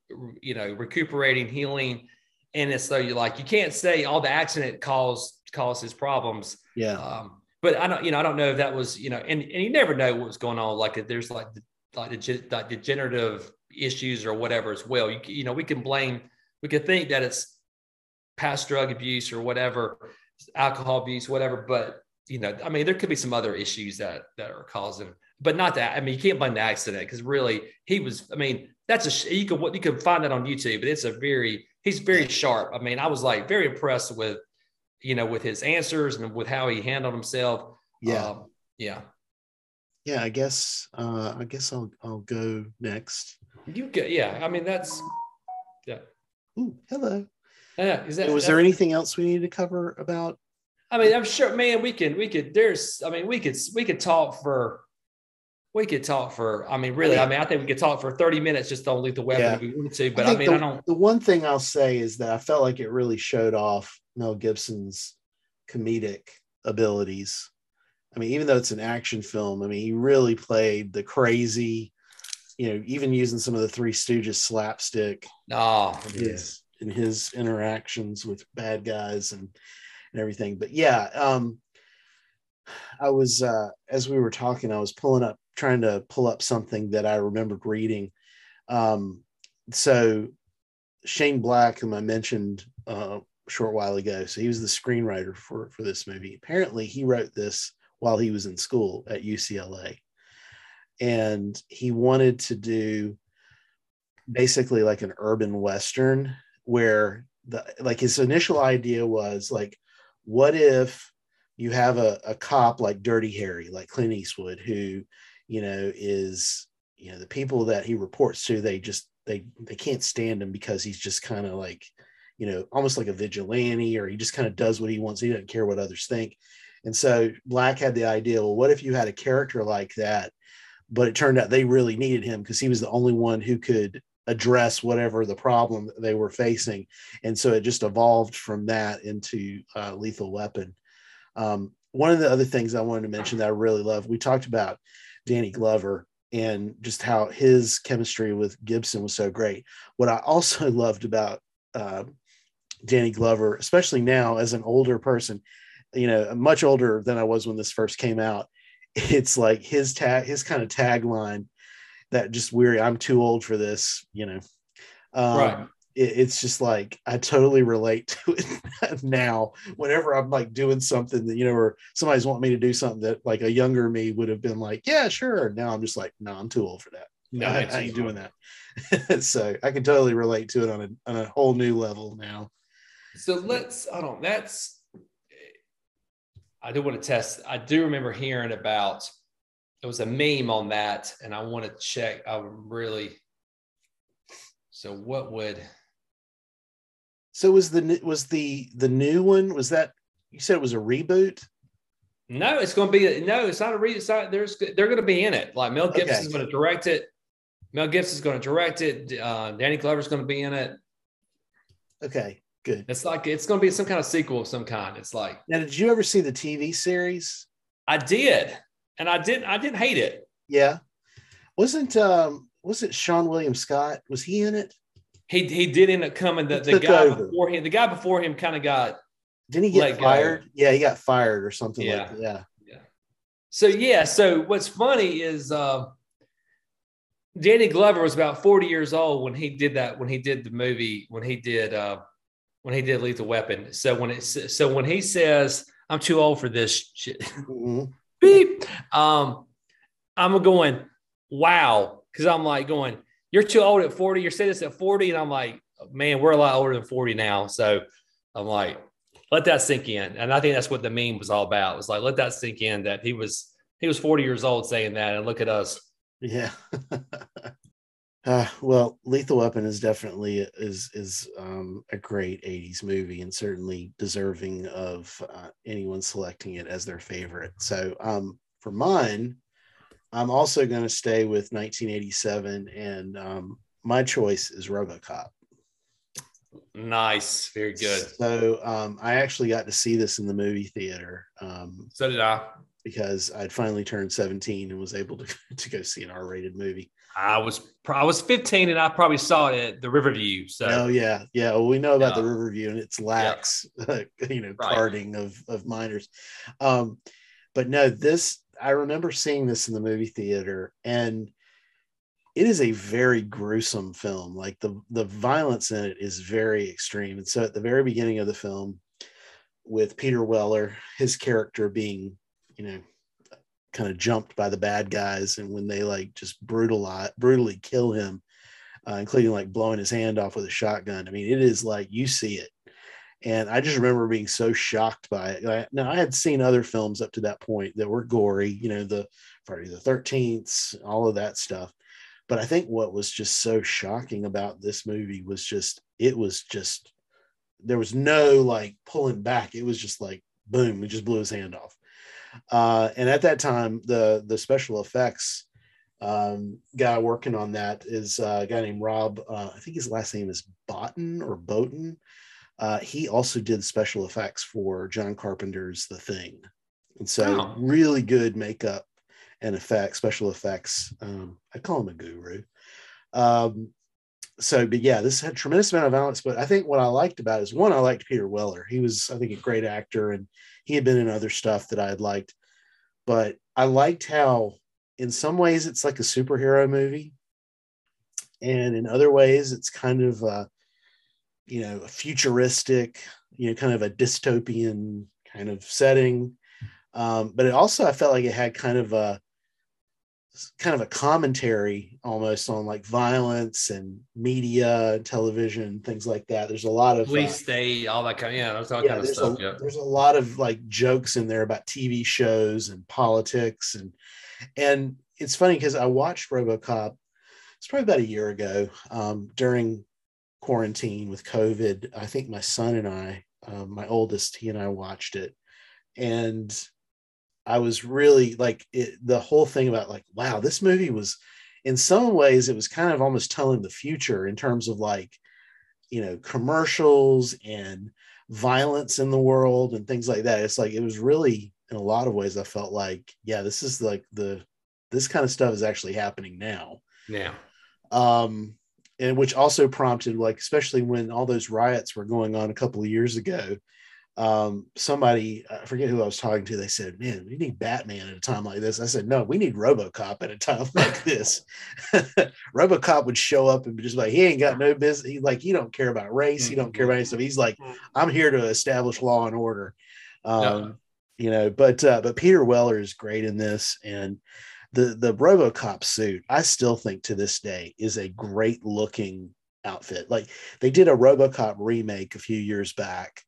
you know recuperating, healing, and it's so you like you can't say all the accident caused caused his problems. Yeah. Um, but I don't you know I don't know if that was you know and and you never know what was going on. Like if there's like. The, Like, like degenerative issues or whatever as well. You, you know, we can blame, we can think that it's past drug abuse or whatever, alcohol abuse, whatever. But, you know, I mean, there could be some other issues that, that are causing, but not that. I mean, you can't blame the accident because really he was, I mean, that's a, you can, you can find that on YouTube, but it's a very, he's very sharp. I mean, I was like very impressed with, you know, with his answers and with how he handled himself. Yeah. Um, yeah. Yeah, I guess uh, I guess I'll I'll go next. You get yeah. I mean that's yeah. Ooh, hello. Yeah. Is that, was there anything else we needed to cover about? I mean, I'm sure, man. We can we could. There's. I mean, we could we could talk for. We could talk for. I mean, really. Yeah. I mean, I think we could talk for thirty minutes just on Lethal Weapon yeah. if we wanted to. But I, I mean, the, I don't. The one thing I'll say is that I felt like it really showed off Mel Gibson's comedic abilities. I mean, even though it's an action film, I mean, he really played the crazy, you know, even using some of the Three Stooges slapstick. Oh, yes. In his interactions with bad guys and, and everything. But yeah, um, I was, uh, as we were talking, I was pulling up, trying to pull up something that I remembered reading. Um, so Shane Black, whom I mentioned uh, a short while ago, so he was the screenwriter for, for this movie. Apparently he wrote this while he was in school at U C L A. And he wanted to do basically like an urban Western where the, like his initial idea was like, what if you have a, a cop like Dirty Harry, like Clint Eastwood, who, you know, is, you know, the people that he reports to, they just, they, they can't stand him because he's just kind of like, you know, almost like a vigilante, or he just kind of does what he wants. He doesn't care what others think. And so Black had the idea, well, what if you had a character like that, but it turned out they really needed him because he was the only one who could address whatever the problem they were facing. And so it just evolved from that into uh, Lethal Weapon. Um, one of the other things I wanted to mention that I really love, we talked about Danny Glover and just how his chemistry with Gibson was so great. What I also loved about uh, Danny Glover, especially now as an older person, you know, much older than I was when this first came out, it's like his tag, his kind of tagline that just weary, I'm too old for this, you know, um, right. it, it's just like, I totally relate to it now, whenever I'm like doing something that, you know, or somebody's wanting me to do something that like a younger me would have been like, yeah, sure. Now I'm just like, no, I'm too old for that. No, I, I ain't doing that. So I can totally relate to it on a, on a whole new level now. So let's, I don't, that's, I do want to test. I do remember hearing about, it was a meme on that, and I want to check. I really. So what would? So was the was the the new one? Was that, you said it was a reboot? No, it's going to be no. It's not a reboot. There's they're going to be in it. Like Mel Gibson is okay. going to direct it. Mel Gibson is going to direct it. Uh, Danny Glover is going to be in it. Okay. Good. It's like it's going to be some kind of sequel of some kind. It's like, now, did you ever see the T V series? I did, and I didn't. I didn't hate it. Yeah, wasn't um, was it Sean William Scott? Was he in it? He he did end up coming. The, the guy over. before him, the guy before him, kind of got. Didn't he get fired? Go. Yeah, he got fired or something. Yeah. like that. Yeah, yeah. So yeah, so what's funny is uh, Danny Glover was about forty years old when he did that. When he did the movie, when he did. Uh, When he did Lethal Weapon, so when it so when he says I'm too old for this shit, mm-hmm. beep, um, I'm going wow, because I'm like going, you're too old at forty, you're saying this at forty, and I'm like, man, we're a lot older than forty now, so I'm like, let that sink in, and I think that's what the meme was all about. It was like, let that sink in that he was he was forty years old saying that, and look at us. Yeah. Uh, well, Lethal Weapon is definitely is is um, a great eighties movie, and certainly deserving of uh, anyone selecting it as their favorite. So um, for mine, I'm also going to stay with nineteen eighty-seven, and um, my choice is RoboCop. Nice, very good. So um, I actually got to see this in the movie theater. Um, so did I. Because I'd finally turned seventeen and was able to, to go see an R-rated movie. I was I was fifteen and I probably saw it at the Riverview. So. Oh, yeah. Yeah. Well, we know about yeah. the Riverview and its lax, yeah. you know, right. carding of, of minors. Um, but no, this, I remember seeing this in the movie theater, and it is a very gruesome film. Like the, the violence in it is very extreme. And so at the very beginning of the film, with Peter Weller, his character being, you know, kind of jumped by the bad guys, and when they like just brutalize brutally kill him, uh, including like blowing his hand off with a shotgun. I mean, it is like, you see it, and I just remember being so shocked by it. Now, I had seen other films up to that point that were gory, you know, the Friday the thirteenth, all of that stuff, but I think what was just so shocking about this movie was just it was just there was no like pulling back. It was just like boom, it just blew his hand off. Uh, and at that time, the the special effects um, guy working on that is a guy named Rob. Uh, I think his last name is Botten or Boten. Uh, he also did special effects for John Carpenter's The Thing. And so wow. really good makeup and effects, special effects. Um, I call him a guru. Um, so, but yeah, this had a tremendous amount of violence. But I think what I liked about it is, one, I liked Peter Weller. He was, I think, a great actor, and he had been in other stuff that I had liked, but I liked how in some ways it's like a superhero movie, and in other ways it's kind of a, you know, a futuristic, you know, kind of a dystopian kind of setting. Um, but it also, I felt like it had kind of a kind of a commentary almost on like violence and media and television, things like that. There's a lot of police uh, state, all that kind of, yeah, that's all yeah, kind of stuff. A, yeah. There's a lot of like jokes in there about T V shows and politics. And, and it's funny because I watched RoboCop. It's probably about a year ago um, during quarantine with COVID. I think my son and I, um, my oldest, he and I watched it. And I was really like it, the whole thing about like, wow, this movie was in some ways, it was kind of almost telling the future in terms of like, you know, commercials and violence in the world and things like that. It's like, it was really in a lot of ways, I felt like, yeah, this is like the, this kind of stuff is actually happening now. Yeah. Um, and which also prompted like, especially when all those riots were going on a couple of years ago, um somebody, I forget who I was talking to, they said, man, we need Batman at a time like this. I said, no, we need RoboCop at a time like this. RoboCop would show up and be just like, he ain't got no business. He, like, you don't care about race, you don't care about any stuff. He's like, I'm here to establish law and order. Um no. You know, but uh but Peter Weller is great in this, and the the RoboCop suit, I still think to this day is a great looking outfit. Like, they did a RoboCop remake a few years back,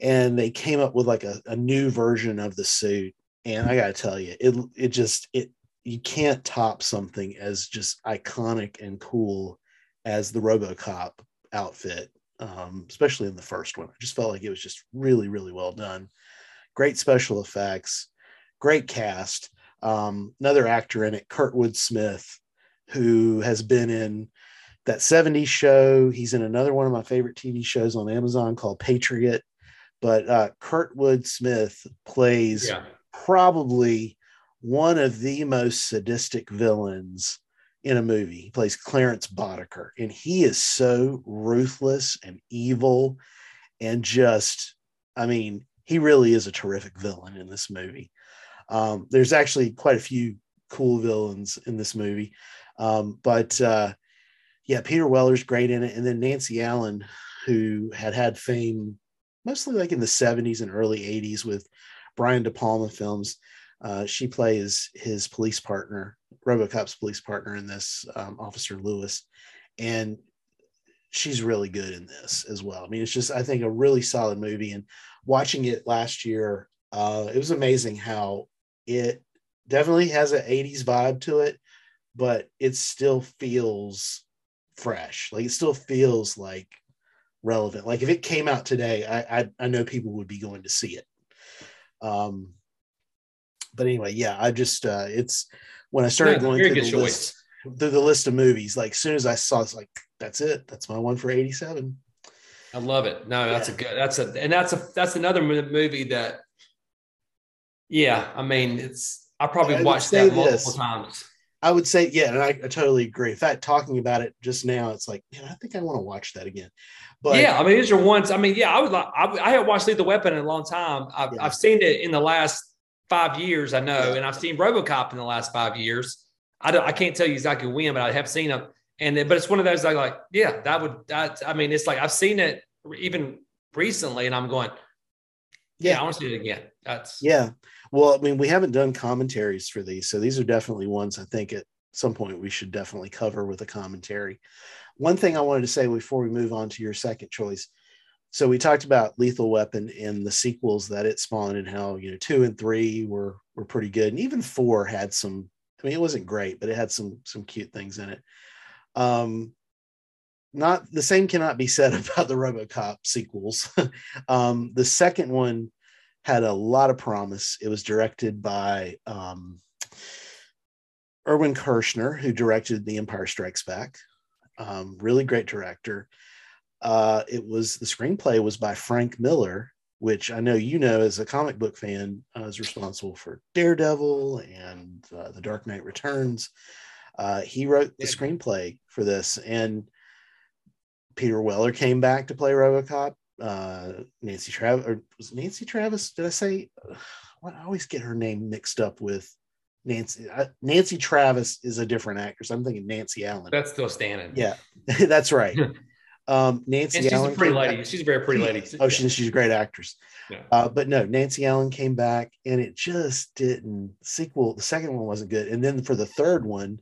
and they came up with like a, a new version of the suit. And I gotta tell you, it it just it you can't top something as just iconic and cool as the RoboCop outfit, um, especially in the first one. I just felt like it was just really, really well done. Great special effects, great cast. Um, another actor in it, Kurtwood Smith, who has been in that seventies show. He's in another one of my favorite T V shows on Amazon called Patriot. But uh, Kurtwood Smith plays yeah. probably one of the most sadistic villains in a movie. He plays Clarence Boddicker, and he is so ruthless and evil and just, I mean, he really is a terrific villain in this movie. Um, there's actually quite a few cool villains in this movie. Um, but uh, yeah, Peter Weller's great in it. And then Nancy Allen, who had had fame mostly like in the seventies and early eighties with Brian De Palma films. Uh, she plays his police partner, RoboCop's police partner in this, um, Officer Lewis. And she's really good in this as well. I mean, it's just, I think, a really solid movie. And watching it last year, uh, it was amazing how it definitely has an eighties vibe to it, but it still feels fresh. Like, it still feels like relevant. Like, if it came out today, I, I I know people would be going to see it. Um, but anyway, yeah, I just uh, it's when I started yeah, going through the list, through the list of movies. Like, as soon as I saw, it's like, that's it. That's my one for eighty-seven. I love it. No, that's yeah. a good. That's a and that's a that's another movie that. Yeah, I mean, it's I probably I watched that multiple this. times. I would say, yeah, and I, I totally agree. In fact, talking about it just now, it's like, man, I think I want to watch that again. But yeah, I mean, these are ones. I mean, yeah, I would like. I, I haven't watched Lethal Weapon in a long time. I've, yeah. I've seen it in the last five years, I know, yeah. and I've seen RoboCop in the last five years. I don't. I can't tell you exactly when, but I have seen them. And then, but it's one of those I like. Yeah, that would. That, I mean, it's like I've seen it even recently, and I'm going, yeah, yeah I want to see it again. That's yeah. Well, I mean, we haven't done commentaries for these, so these are definitely ones I think at some point we should definitely cover with a commentary. One thing I wanted to say before we move on to your second choice. So we talked about Lethal Weapon and the sequels that it spawned and how, you know, two and three were were pretty good. And even four had some, I mean, it wasn't great, but it had some some cute things in it. Um, not the same cannot be said about the RoboCop sequels. um, the second one had a lot of promise. It was directed by um, Irwin Kershner, who directed The Empire Strikes Back. Um, really great director. Uh, it was the screenplay was by Frank Miller, which I know you know as a comic book fan uh, is responsible for Daredevil and uh, The Dark Knight Returns. Uh, he wrote the screenplay for this, and Peter Weller came back to play RoboCop. Uh, Nancy Travis, or was Nancy Travis? Did I say? Well, I always get her name mixed up with Nancy. I, Nancy Travis is a different actress. I'm thinking Nancy Allen. That's still standing. Yeah, that's right. Um, Nancy and she's Allen. She's a pretty lady. Back. She's a very pretty lady. Oh, yeah. she, she's a great actress. Yeah. Uh, but no, Nancy Allen came back, and it just didn't sequel. The second one wasn't good, and then for the third one,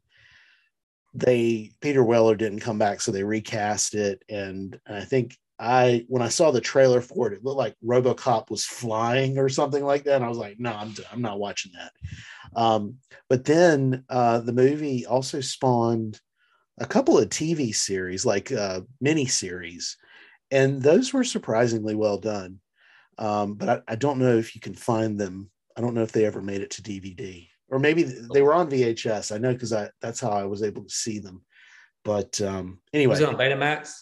they Peter Weller didn't come back, so they recast it. And, and I think I when I saw the trailer for it, it looked like RoboCop was flying or something like that. And I was like, no, I'm done. I'm not watching that. Um, but then uh, the movie also spawned a couple of T V series, like uh, miniseries, and those were surprisingly well done. Um, but I, I don't know if you can find them. I don't know if they ever made it to D V D, or maybe they were on V H S. I know because I that's how I was able to see them. But um, anyway, was it on Betamax?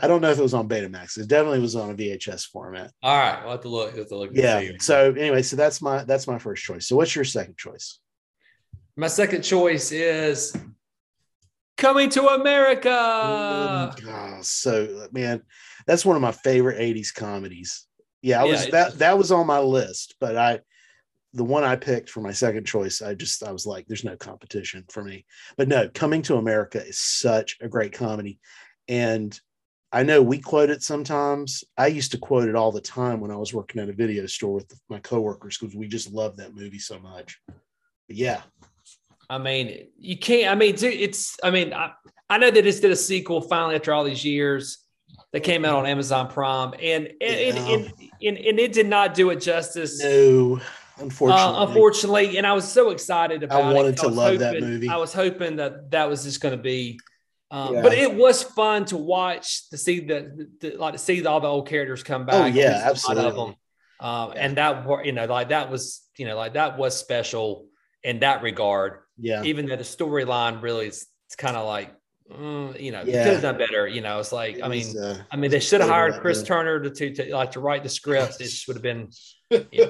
I don't know if it was on Betamax. It definitely was on a V H S format. All right, we'll have to look. We'll have to look yeah. To so anyway, so that's my that's my first choice. So what's your second choice? My second choice is Coming to America. Oh, God. So, man, that's one of my favorite eighties comedies. Yeah, I yeah, was that that was on my list, but I the one I picked for my second choice, I just I was like, there's no competition for me. But no, Coming to America is such a great comedy. And I know we quote it sometimes. I used to quote it all the time when I was working at a video store with my coworkers because we just loved that movie so much. But yeah. I mean, you can't, I mean, dude, it's, I mean, I, I know they just did a sequel finally after all these years that came out on Amazon Prime and, and, yeah. and, and, and it did not do it justice. No, unfortunately. Uh, unfortunately. And I was so excited about it. I wanted it. I to love hoping, that movie. I was hoping that that was just going to be, um, yeah. but it was fun to watch, to see the, the like to see the, all the old characters come back. Oh yeah, absolutely. Of them. Um, yeah. And that, you know, like that was, you know, like that was special in that regard. Yeah. Even though the storyline really is it's kind of like, mm, you know, yeah. could have done better. You know, it's like, it I mean, was, uh, I mean, they should have hired Chris Turner to, to, to like to write the scripts. It would have been. Yeah.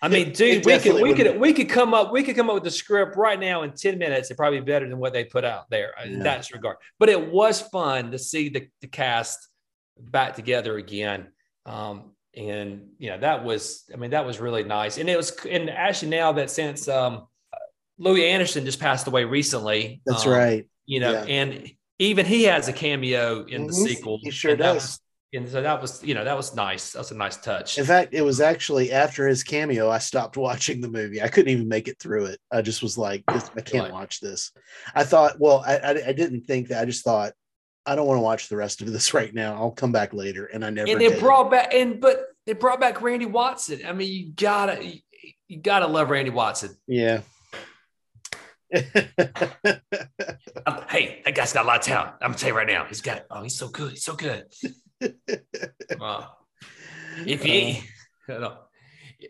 I mean, dude, we could we could have. we could come up we could come up with the script right now in ten minutes. It'd probably be better than what they put out there yeah. in that regard. But it was fun to see the, the cast back together again. Um, and you know, that was I mean, that was really nice. And it was and actually now that since um. Louis Anderson just passed away recently. That's um, right. You know, yeah. and even he has a cameo in mm-hmm. the sequel. He sure and does. Was, and so that was, you know, that was nice. That's a nice touch. In fact, it was actually after his cameo, I stopped watching the movie. I couldn't even make it through it. I just was like, I can't right. watch this. I thought, well, I, I, I didn't think that. I just thought, I don't want to watch the rest of this right now. I'll come back later. And I never And they did. brought back, and but they brought back Randy Watson. I mean, you gotta, you, you gotta love Randy Watson. Yeah. Hey, that guy's got a lot of talent. I'm gonna tell you right now, he's got. Oh, he's so good. He's so good. Wow. If he, uh,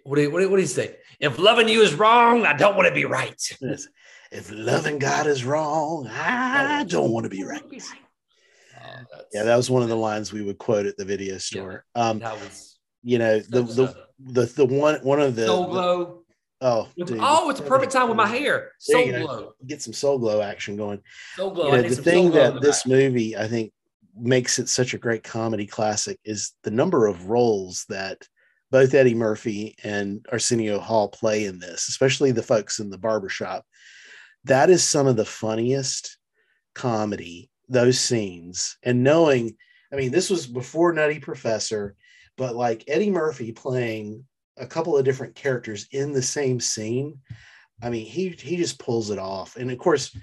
what do you, what do you say? If loving you is wrong, I don't want to be right. Yes. If loving God is wrong, I don't want to be right. Oh, yeah, that was one of the lines we would quote at the video store. Yeah, um, that was, you know, the the, the the one one of the. Soul Glow. Oh, dude. Oh, it's the perfect time with my hair. Soul glow. Get some soul glow action going. Soul glow. You know, the thing that this movie, I think, makes it such a great comedy classic is the number of roles that both Eddie Murphy and Arsenio Hall play in this, especially the folks in the barbershop. That is some of the funniest comedy, those scenes. And knowing, I mean, this was before Nutty Professor, but like Eddie Murphy playing a couple of different characters in the same scene. I mean, he he just pulls it off. And of course,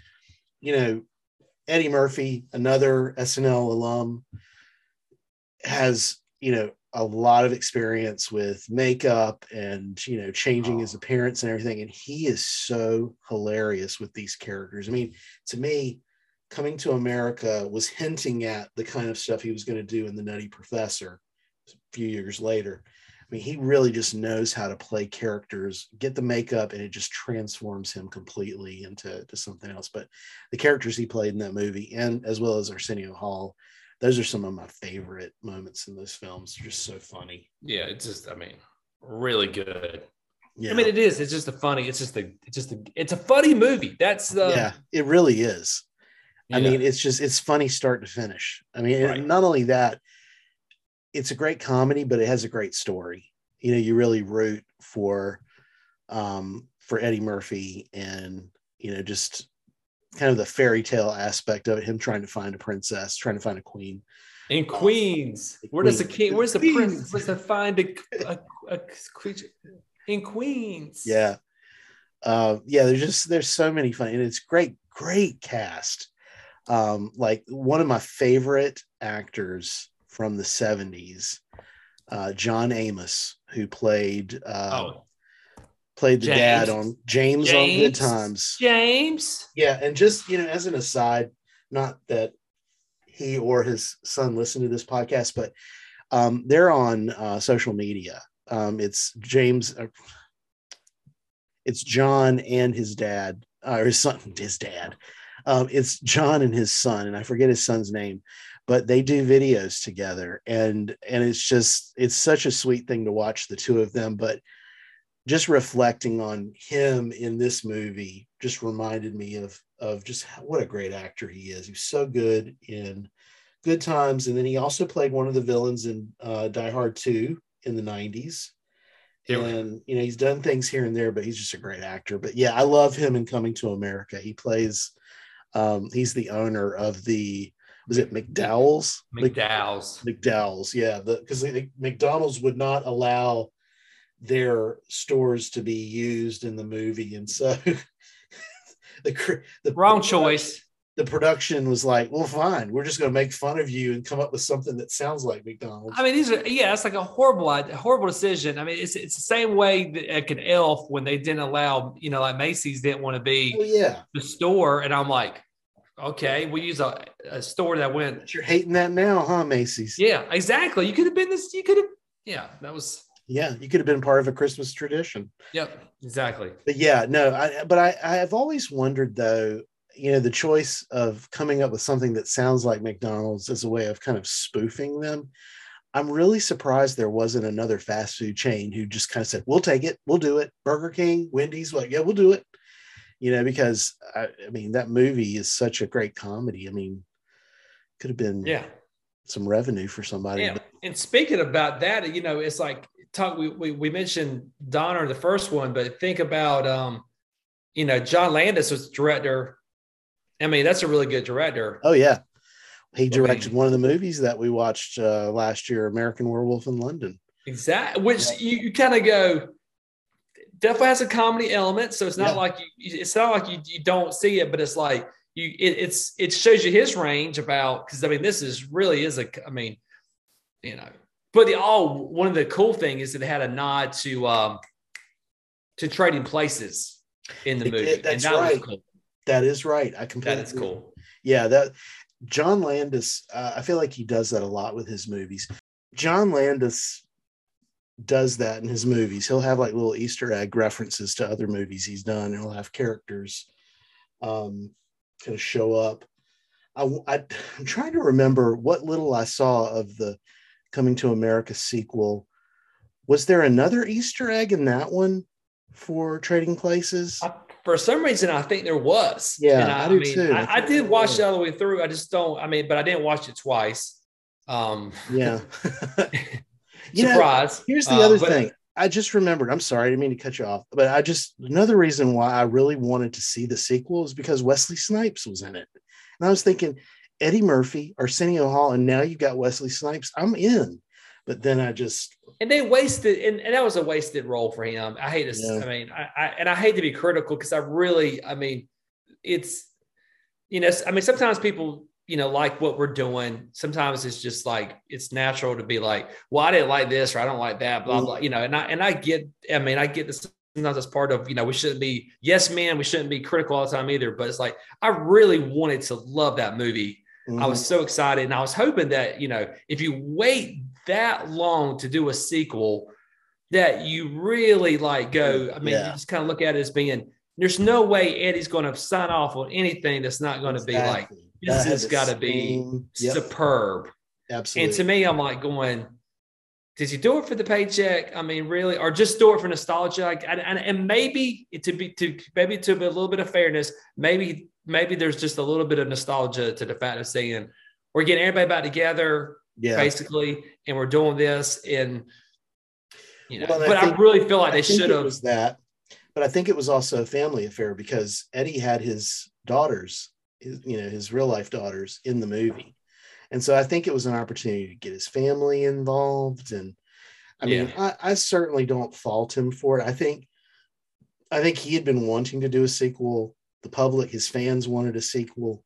you know, Eddie Murphy, another S N L alum, has, you know, a lot of experience with makeup and, you know, changing oh. his appearance and everything. And he is so hilarious with these characters. I mean, to me, Coming to America was hinting at the kind of stuff he was going to do in The Nutty Professor a few years later. I mean, he really just knows how to play characters, get the makeup, and it just transforms him completely into to something else. But the characters he played in that movie, and as well as Arsenio Hall, those are some of my favorite moments in those films. They're just so funny. Yeah, it's just, I mean, really good. Yeah. I mean, it is. It's just a funny. It's just a. It's just a. It's a funny movie. That's the. Yeah, it really is. Yeah. I mean, it's just it's funny start to finish. I mean, right. Not only that. It's a great comedy, but it has a great story. You know, you really root for, um, for Eddie Murphy and, you know, just kind of the fairy tale aspect of it, him trying to find a princess, trying to find a queen. In Queens. Where does the king? Where's the prince? Where's the find a, a, a creature? In Queens. Yeah. Uh, yeah, there's just there's so many funny, and it's great, great cast. Um, like one of my favorite actors from the seventies, uh, John Amos, who played uh, oh. played the James. dad on James, James on Good Times. James. Yeah, and just, you know, as an aside, not that he or his son listen to this podcast, but um, they're on uh, social media. Um, it's James. Uh, it's John and his dad, uh, or his son, his dad. Um, it's John and his son, and I forget his son's name, but they do videos together, and and it's just it's such a sweet thing to watch the two of them. But just reflecting on him in this movie just reminded me of of just how, what a great actor he is. He's so good in Good Times, and then he also played one of the villains in uh, Die Hard two in the nineties. Yeah. And you know, he's done things here and there, but he's just a great actor. But yeah, I love him in Coming to America. He plays. Um, he's the owner of the, was it McDowell's? McDowell's. McDowell's, yeah. Because McDonald's would not allow their stores to be used in the movie. And so the, the wrong choice. The production was like, well, fine. We're just going to make fun of you and come up with something that sounds like McDonald's. I mean, these are, yeah, it's like a horrible, horrible decision. I mean, it's it's the same way that like an Elf when they didn't allow, you know, like Macy's didn't want to be oh, yeah. the store. And I'm like, okay, we use a, a store that went. But you're hating that now, huh, Macy's? Yeah, exactly. You could have been this. You could have. Yeah, that was. Yeah, you could have been part of a Christmas tradition. Yep, exactly. But yeah, no, I, but I, I've always wondered though. You know, the choice of coming up with something that sounds like McDonald's as a way of kind of spoofing them. I'm really surprised there wasn't another fast food chain who just kind of said, we'll take it. We'll do it. Burger King, Wendy's, like, yeah, we'll do it. You know, because I, I mean, that movie is such a great comedy. I mean, could have been yeah. some revenue for somebody. Yeah. And speaking about that, you know, it's like talk, we, we, we mentioned Donner, the first one, but think about, um, you know, John Landis was the director. I mean, that's a really good director. Oh, yeah. He directed I mean, one of the movies that we watched uh, last year, American Werewolf in London. Exactly. Which yeah. you, you kind of go, definitely has a comedy element. So it's not yeah. like, you, it's not like you, you don't see it, but it's like, you it, it's it shows you his range about, because I mean, this is really is a, I mean, you know, but the all, one of the cool things is that it had a nod to, um, to Trading Places in the movie. It, it, that's and that right. was cool. That is right. I completely. That is cool. Yeah, that John Landis. Uh, I feel like he does that a lot with his movies. John Landis does that in his movies. He'll have like little Easter egg references to other movies he's done. He'll have characters um, kind of show up. I, I, I'm trying to remember what little I saw of the Coming to America sequel. Was there another Easter egg in that one for Trading Places? I- For some reason, I think there was. Yeah, and I, I do I mean, too. I, I did watch it all the way through. I just don't. I mean, but I didn't watch it twice. Um, yeah. you surprise. Know, here's the uh, other but, thing. I just remembered. I'm sorry, I didn't mean to cut you off. But I just another reason why I really wanted to see the sequel is because Wesley Snipes was in it, and I was thinking Eddie Murphy, Arsenio Hall, and now you've got Wesley Snipes. I'm in. But then I just and they wasted and, and that was a wasted role for him. I hate to yeah. I mean, I, I and I hate to be critical because I really, I mean, it's you know, I mean, sometimes people, you know, like what we're doing. Sometimes it's just like it's natural to be like, well, I didn't like this or I don't like that, blah, mm-hmm. blah, you know, and I and I get I mean, I get this sometimes as part of, you know, we shouldn't be yes, man, we shouldn't be critical all the time either. But it's like I really wanted to love that movie. Mm-hmm. I was so excited and I was hoping that, you know, if you wait that long to do a sequel that you really like go, I mean, yeah. you just kind of look at it as being, there's no way Eddie's going to sign off on anything that's not going to exactly. be like, this has got to be yep. superb. Absolutely. And to me, I'm like going, did you do it for the paycheck? I mean, really, or just do it for nostalgia? Like, and, and, and maybe to be, to maybe to be a little bit of fairness, maybe, maybe there's just a little bit of nostalgia to the fact of saying, we're getting everybody back together. Yeah. Basically, and we're doing this, and you know, well, but I, think, I really feel like they should have was that. But I think it was also a family affair because Eddie had his daughters, his, you know, his real life daughters in the movie, And so I think it was an opportunity to get his family involved. And I mean, yeah. I, I certainly don't fault him for it. I think, I think he had been wanting to do a sequel. The public, his fans wanted a sequel.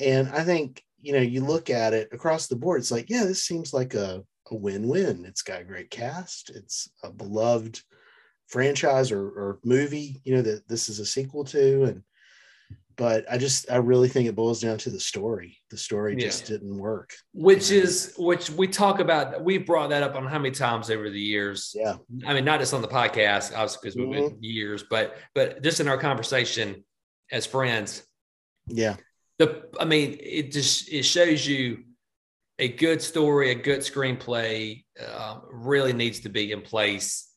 And I think, you know, you look at it across the board, it's like, yeah, this seems like a, a win-win. It's got a great cast. It's a beloved franchise or, or movie, you know, that this is a sequel to. And, but I just, I really think it boils down to the story. The story yeah. just didn't work. Which you know? is, which we talk about, we brought that up on how many times over the years. Yeah. I mean, not just on the podcast, obviously, because we've been mm-hmm. years, but, but just in our conversation as friends. Yeah. The, I mean, it just, it shows you a good story, a good screenplay uh, really needs to be in place.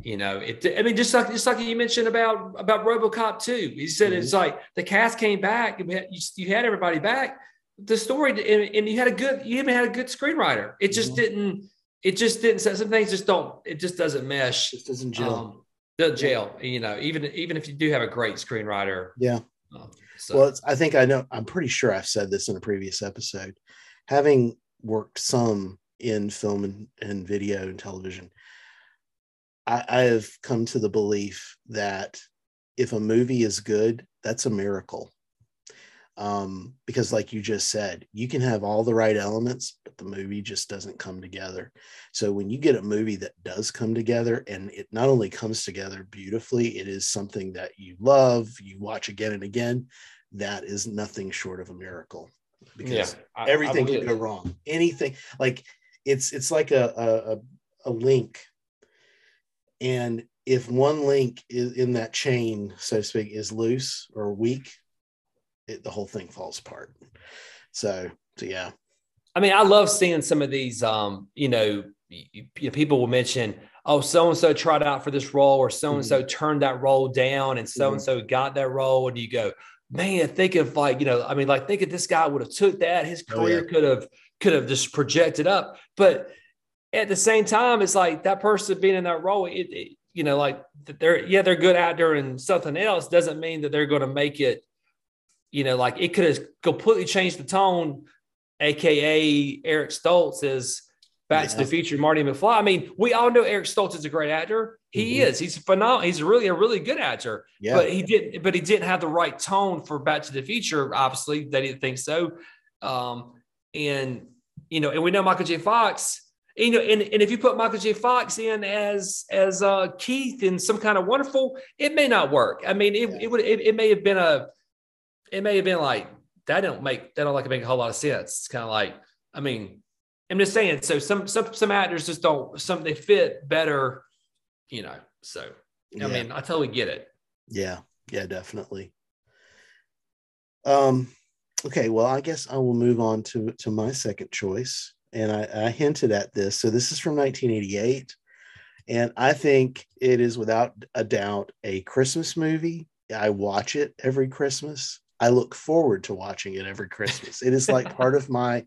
You know, it, I mean, just like, just like you mentioned about, about RoboCop two, you said mm-hmm. it's like the cast came back, you, you had everybody back, the story, and, and you had a good, you even had a good screenwriter. It just mm-hmm. didn't, it just didn't, some things just don't, it just doesn't mesh. Just doesn't gel. Um, doesn't gel, you know, even, even if you do have a great screenwriter. Yeah. Um, so. Well, it's, I think I know, I'm pretty sure I've said this in a previous episode, having worked some in film and, and video and television. I, I have come to the belief that if a movie is good, that's a miracle. Um, because like you just said, you can have all the right elements, but the movie just doesn't come together. So when you get a movie that does come together, and it not only comes together beautifully, it is something that you love, you watch again and again, that is nothing short of a miracle. Because yeah, I, everything I could go wrong. Anything, like it's it's like a a, a link. And if one link is in that chain, so to speak, is loose or weak, it, the whole thing falls apart. So, so, yeah. I mean, I love seeing some of these, um, you know, you, you know, people will mention, oh, so-and-so tried out for this role, or so-and-so mm-hmm. turned that role down, and so-and-so mm-hmm. got that role. And you go, man, think of like, you know, I mean, like think if this guy would have took that, his career oh, yeah. could have, could have just projected up. But at the same time, it's like that person being in that role, it, it, you know, like they're, yeah, they're good actor and something else doesn't mean that they're going to make it, you know, like it could have completely changed the tone, A K A Eric Stoltz is Back yeah. to the Future, Marty McFly. I mean, we all know Eric Stoltz is a great actor. He mm-hmm. is, he's phenomenal. He's really a really good actor, yeah. but he didn't, but he didn't have the right tone for Back to the Future. Obviously they didn't think so. Um, and, you know, and we know Michael J. Fox, you know, and, and if you put Michael J. Fox in as as uh, Keith in Some Kind of Wonderful, it may not work. I mean, it yeah. it would it, it may have been a it may have been like that don't make that don't like make a whole lot of sense. It's kind of like, I mean, I'm just saying. So some some some actors just don't some they fit better, you know. So yeah. I mean, I totally get it. Yeah, yeah, definitely. Um, okay, well, I guess I will move on to to my second choice. And I, I hinted at this. So this is from nineteen eighty-eight. And I think it is without a doubt a Christmas movie. I watch it every Christmas. I look forward to watching it every Christmas. It is like part of my,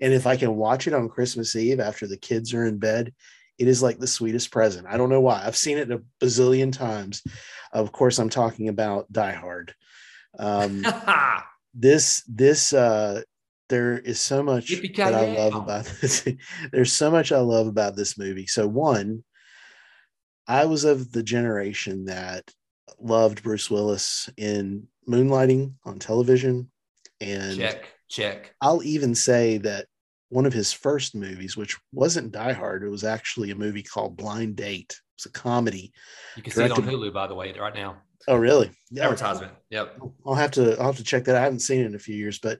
and if I can watch it on Christmas Eve after the kids are in bed, it is like the sweetest present. I don't know why. I've seen it a bazillion times. Of course, I'm talking about Die Hard. Um, this, this, uh, There is so much that I love about this. There's so much I love about this movie. So one, I was of the generation that loved Bruce Willis in Moonlighting on television. And check, check. I'll even say that one of his first movies, which wasn't Die Hard, it was actually a movie called Blind Date. It's a comedy. You can see it on Hulu, by the way, right now. Oh, really? Yeah. Advertisement. Yep. I'll have to I'll have to check that. I haven't seen it in a few years, but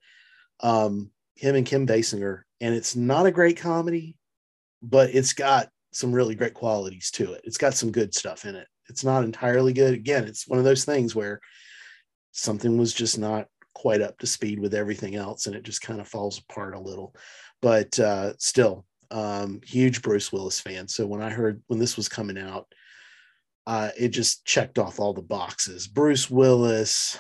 um him and Kim Basinger, and it's not a great comedy, but it's got some really great qualities to it. It's got some good stuff in it. It's not entirely good. Again, it's one of those things where something was just not quite up to speed with everything else, and it just kind of falls apart a little. But uh still, um huge Bruce Willis fan. So when I heard when this was coming out, Uh, it just checked off all the boxes. Bruce Willis,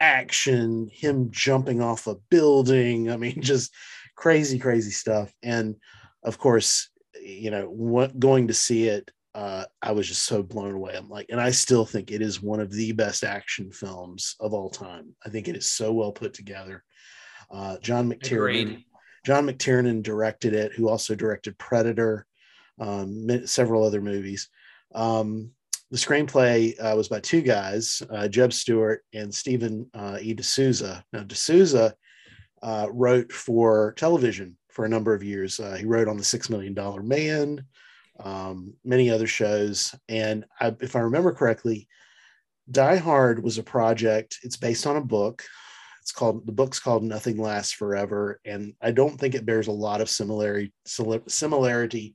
action, him jumping off a building. I mean, just crazy, crazy stuff. And of course, you know, what, going to see it, uh, I was just so blown away. I'm like, and I still think it is one of the best action films of all time. I think it is so well put together. Uh, John McTiernan. Agreed. John McTiernan directed it, who also directed Predator, um, several other movies. Um, the screenplay uh, was by two guys, uh, Jeb Stuart and Stephen uh, E. D'Souza. Now, D'Souza uh, wrote for television for a number of years. Uh, he wrote on The Six Million Dollar Man, um, many other shows. And I, if I remember correctly, Die Hard was a project. It's based on a book. It's called, the book's called Nothing Lasts Forever. And I don't think it bears a lot of similarity, similarity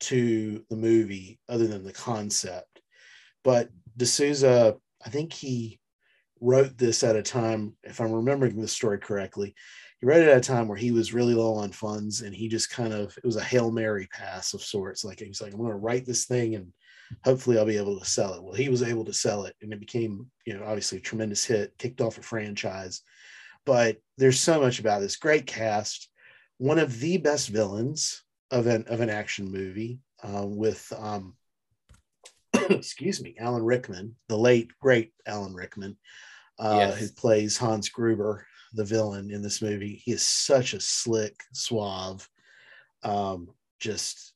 to the movie other than the concept. But D'Souza, I think he wrote this at a time, if I'm remembering the story correctly, he wrote it at a time where he was really low on funds, and he just kind of, it was a Hail Mary pass of sorts. Like, he's like, I'm going to write this thing and hopefully I'll be able to sell it. Well, he was able to sell it, and it became, you know, obviously a tremendous hit, kicked off a franchise. But there's so much about this great cast, one of the best villains of an of an action movie, uh, with, um, excuse me, Alan Rickman, the late great Alan Rickman, uh, yes. who plays Hans Gruber, the villain in this movie. He is such a slick, suave, um, just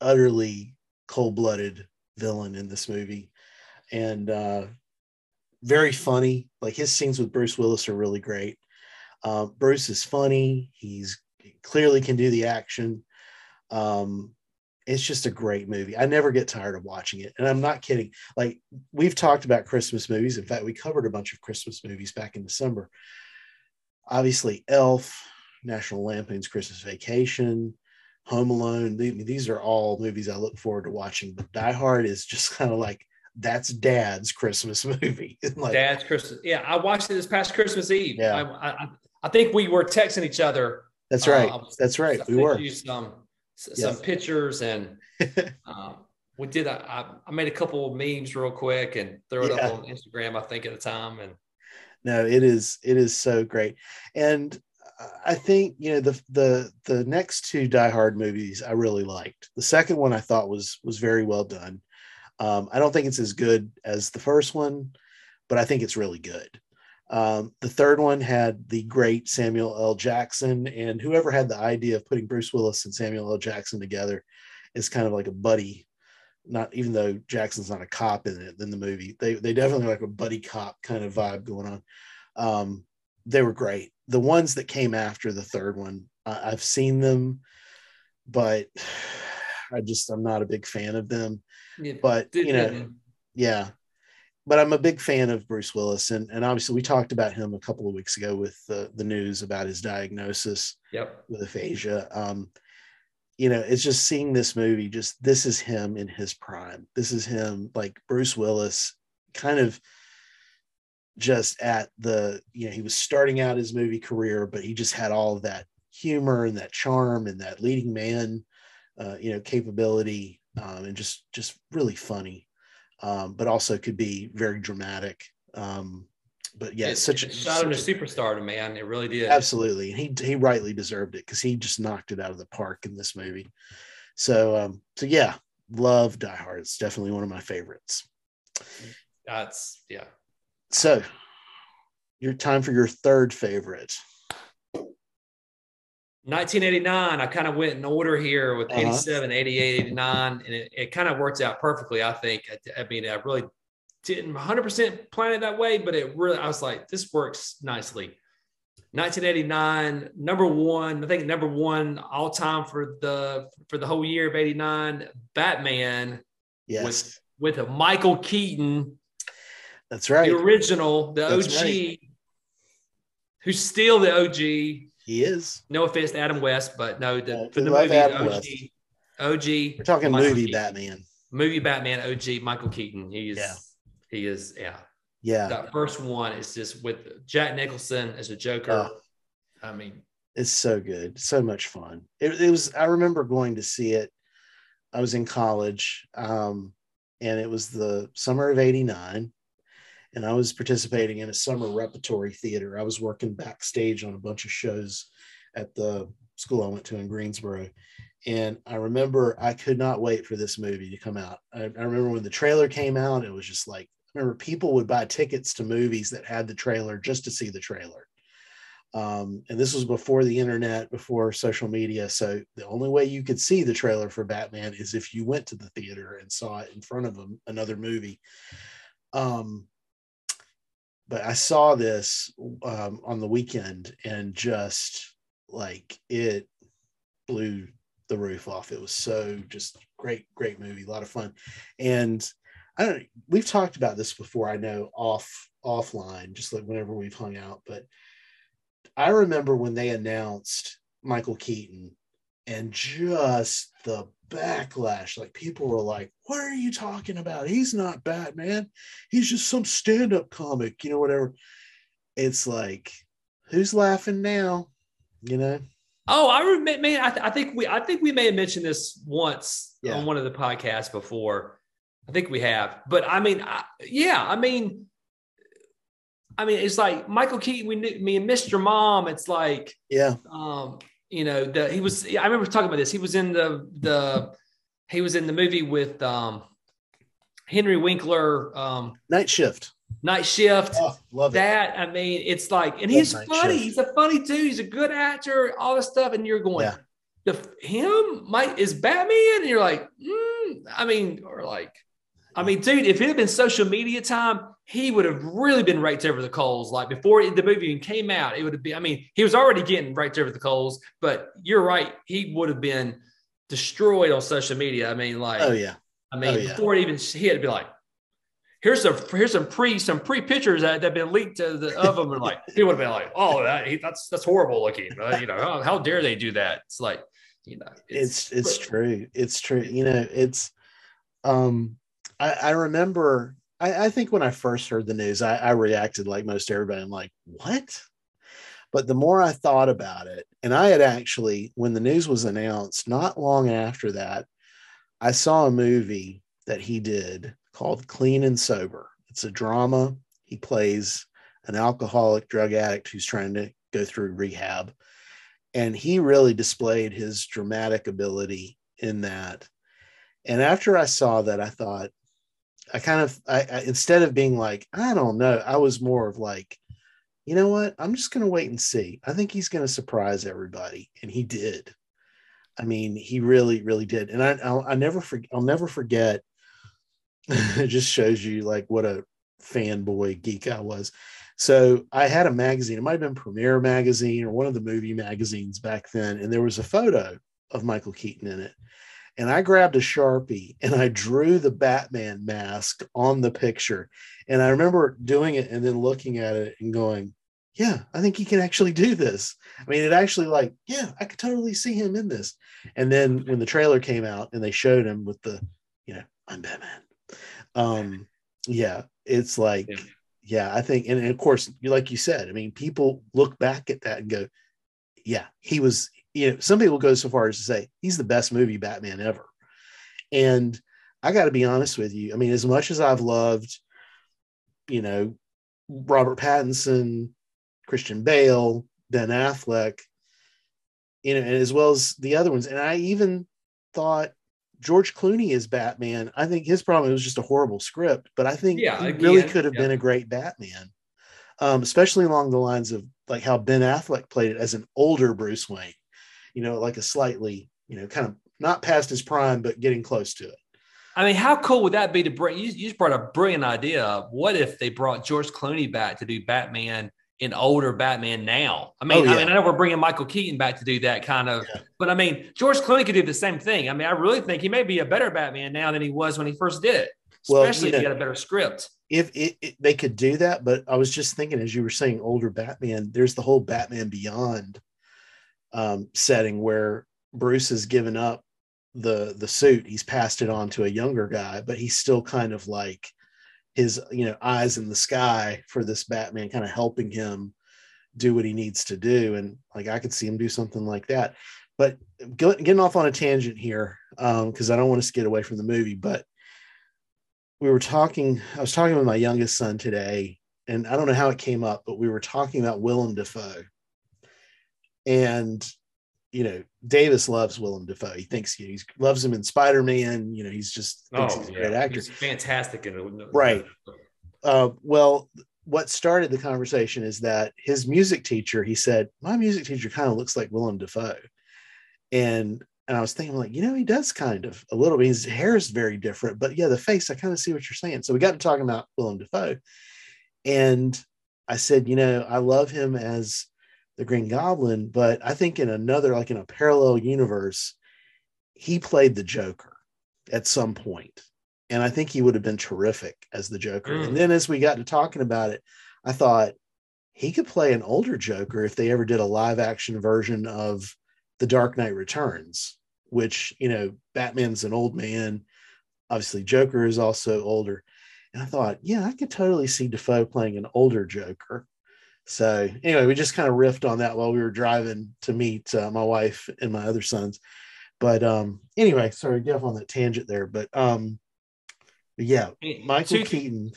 utterly cold-blooded villain in this movie, and uh very funny. Like, his scenes with Bruce Willis are really great. uh, Bruce is funny, he's he clearly can do the action. Um it's just a great movie. I never get tired of watching it, and I'm not kidding. Like, we've talked about Christmas movies. In fact, we covered a bunch of Christmas movies back in December. Obviously Elf, National Lampoon's Christmas Vacation, Home Alone, these are all movies I look forward to watching, but Die Hard is just kind of like, that's Dad's Christmas movie. Like, Dad's Christmas. Yeah, I watched it this past Christmas Eve. Yeah. I, I, I think we were texting each other. That's right. Uh, that's right. We were. Some, some yes. pictures, and uh, we did. A, I, I made a couple of memes real quick and threw it yeah. up on Instagram, I think, at the time. And no, it is. It is so great. And I think, you know, the the the next two Die Hard movies I really liked. The second one I thought was was very well done. Um, I don't think it's as good as the first one, but I think it's really good. Um, the third one had the great Samuel L. Jackson, and whoever had the idea of putting Bruce Willis and Samuel L. Jackson together is kind of like a buddy. Not even though Jackson's not a cop in it in the movie, they they definitely like a buddy cop kind of vibe going on. Um, they were great. The ones that came after the third one, uh, I've seen them, but I just, I'm not a big fan of them, yeah, but you know, happen. yeah, but I'm a big fan of Bruce Willis. And, and obviously we talked about him a couple of weeks ago with the, the news about his diagnosis yep. with aphasia. Um, you know, it's just seeing this movie, just, this is him in his prime. This is him, like Bruce Willis kind of, just at the, you know, he was starting out his movie career, but he just had all of that humor and that charm and that leading man, uh, you know, capability, um, and just, just really funny, um, but also could be very dramatic. Um, but yeah, it, it's such it a shot him to superstar, man. It really did. Absolutely. And he, he rightly deserved it, because he just knocked it out of the park in this movie. So, um, so yeah, love Die Hard. It's definitely one of my favorites. That's yeah. So, your time for your third favorite. nineteen eighty-nine. I kind of went in order here with uh-huh. eighty-seven, eighty-eight, eighty-nine, and it, it kind of worked out perfectly, I think. I, I mean, I really didn't one hundred percent plan it that way, but it really, I was like, this works nicely. nineteen eighty-nine, number one, I think number one all time for the for the whole year of eighty-nine, Batman. Yes. With, with a Michael Keaton. That's right. The original, the That's O G, right. who's still the O G. He is. No offense to Adam West, but no, the, uh, for the movie, Adam O G, West. O G. We're talking Michael movie Keaton. Batman. Movie Batman, O G, Michael Keaton. He is, yeah. He is, yeah. Yeah. That first one is just with Jack Nicholson as a Joker. Yeah. I mean. It's so good. So much fun. It, it was, I remember going to see it. I was in college, um, and it was the summer of eighty-nine. And I was participating in a summer repertory theater. I was working backstage on a bunch of shows at the school I went to in Greensboro. And I remember I could not wait for this movie to come out. I, I remember when the trailer came out, it was just like, I remember people would buy tickets to movies that had the trailer just to see the trailer. Um, and this was before the internet, before social media. So the only way you could see the trailer for Batman is if you went to the theater and saw it in front of a, another movie. Um, but I saw this um, on the weekend, and just like it blew the roof off. It was so just great, great movie, a lot of fun. And I don't know, we've talked about this before, I know, off offline, just like whenever we've hung out, but I remember when they announced Michael Keaton and just the backlash, like people were like, what are you talking about? He's not Batman. He's just some stand-up comic, you know, whatever. It's like, who's laughing now? You know? Oh, I remember, man, I, th- I think we, I think we may have mentioned this once yeah. on one of the podcasts before. I think we have, but I mean, I, yeah, I mean, I mean, it's like Michael Keaton, we knew, me and Mister Mom. It's like, yeah, um, you know, the, he was, I remember talking about this. He was in the, the, he was in the movie with um, Henry Winkler. Um, Night Shift. Night Shift. Oh, love that. It. I mean, it's like, and he's funny. Shift. He's a funny dude. He's a good actor, all this stuff. And you're going, yeah. the him Mike is Batman. And you're like, mm, I mean, or like, I mean, dude, if it had been social media time, he would have really been raked over the coals. Like before the movie even came out, it would have been, I mean, he was already getting raked over the coals, but you're right. He would have been destroyed on social media. I mean, like, oh yeah. I mean, oh, yeah. before it even, he had to be like, here's some, here's some pre, some pre pictures that have been leaked to the, of him. And like, he would have been like, oh, that, he, that's, that's horrible looking. Uh, you know, how, how dare they do that? It's like, you know, it's, it's, it's true. It's true. You know, it's, um, I, I remember, I, I think when I first heard the news, I, I reacted like most everybody. I'm like, what? But the more I thought about it, and I had actually, when the news was announced, not long after that, I saw a movie that he did called Clean and Sober. It's a drama. He plays an alcoholic drug addict who's trying to go through rehab. And he really displayed his dramatic ability in that. And after I saw that, I thought, I kind of, I, I, instead of being like, I don't know, I was more of like, you know what? I'm just going to wait and see. I think he's going to surprise everybody. And he did. I mean, he really, really did. And I, I'll, I never, for, I'll never forget. It just shows you like what a fanboy geek I was. So I had a magazine. It might've been Premiere magazine or one of the movie magazines back then. And there was a photo of Michael Keaton in it. And I grabbed a Sharpie and I drew the Batman mask on the picture. And I remember doing it and then looking at it and going, yeah, I think he can actually do this. I mean, it actually like, yeah, I could totally see him in this. And then when the trailer came out and they showed him with the, you know, I'm Batman. Um, yeah, it's like, yeah, yeah I think. And, and of course, like you said, I mean, people look back at that and go, yeah, he was. You know, some people go so far as to say he's the best movie Batman ever. And I got to be honest with you. I mean, as much as I've loved, you know, Robert Pattinson, Christian Bale, Ben Affleck, you know, and as well as the other ones. And I even thought George Clooney is Batman. I think his problem was just a horrible script, but I think yeah, he again, really could have yeah. been a great Batman, um, especially along the lines of like how Ben Affleck played it as an older Bruce Wayne. You know, like a slightly, you know, kind of not past his prime, but getting close to it. I mean, how cool would that be to bring? You, you just brought a brilliant idea of what if they brought George Clooney back to do Batman in older Batman now? I mean, oh, yeah. I mean, I know we're bringing Michael Keaton back to do that kind of, yeah. but I mean, George Clooney could do the same thing. I mean, I really think he may be a better Batman now than he was when he first did it, well, especially you know, if he had a better script. If it, it, they could do that, but I was just thinking, as you were saying, older Batman, there's the whole Batman Beyond Um, setting where Bruce has given up the the suit. He's passed it on to a younger guy, but he's still kind of like his, you know, eyes in the sky for this Batman, kind of helping him do what he needs to do. And like, I could see him do something like that. But go, getting off on a tangent here, because um, I don't want us to get away from the movie, but we were talking, I was talking with my youngest son today, and I don't know how it came up, but we were talking about Willem Dafoe. And, you know, Davis loves Willem Dafoe. He thinks he, he loves him in Spider-Man. You know, he's just thinks oh, he's a yeah. great actor. He's fantastic. In a, right. Uh, well, what started the conversation is that his music teacher, he said, my music teacher kind of looks like Willem Dafoe. And and I was thinking, like, you know, he does kind of a little bit. His hair is very different, but yeah, the face, I kind of see what you're saying. So we got to talking about Willem Dafoe. And I said, you know, I love him as the Green Goblin, but I think in another, like in a parallel universe, he played the Joker at some point. And I think he would have been terrific as the Joker. Mm. And then as we got to talking about it, I thought he could play an older Joker if they ever did a live action version of The Dark Knight Returns, which, you know, Batman's an old man. Obviously, Joker is also older. And I thought, yeah, I could totally see Dafoe playing an older Joker. So anyway, we just kind of riffed on that while we were driving to meet uh, my wife and my other sons. But um, anyway, sorry, get off on that tangent there. But um, yeah, Michael two, Keaton.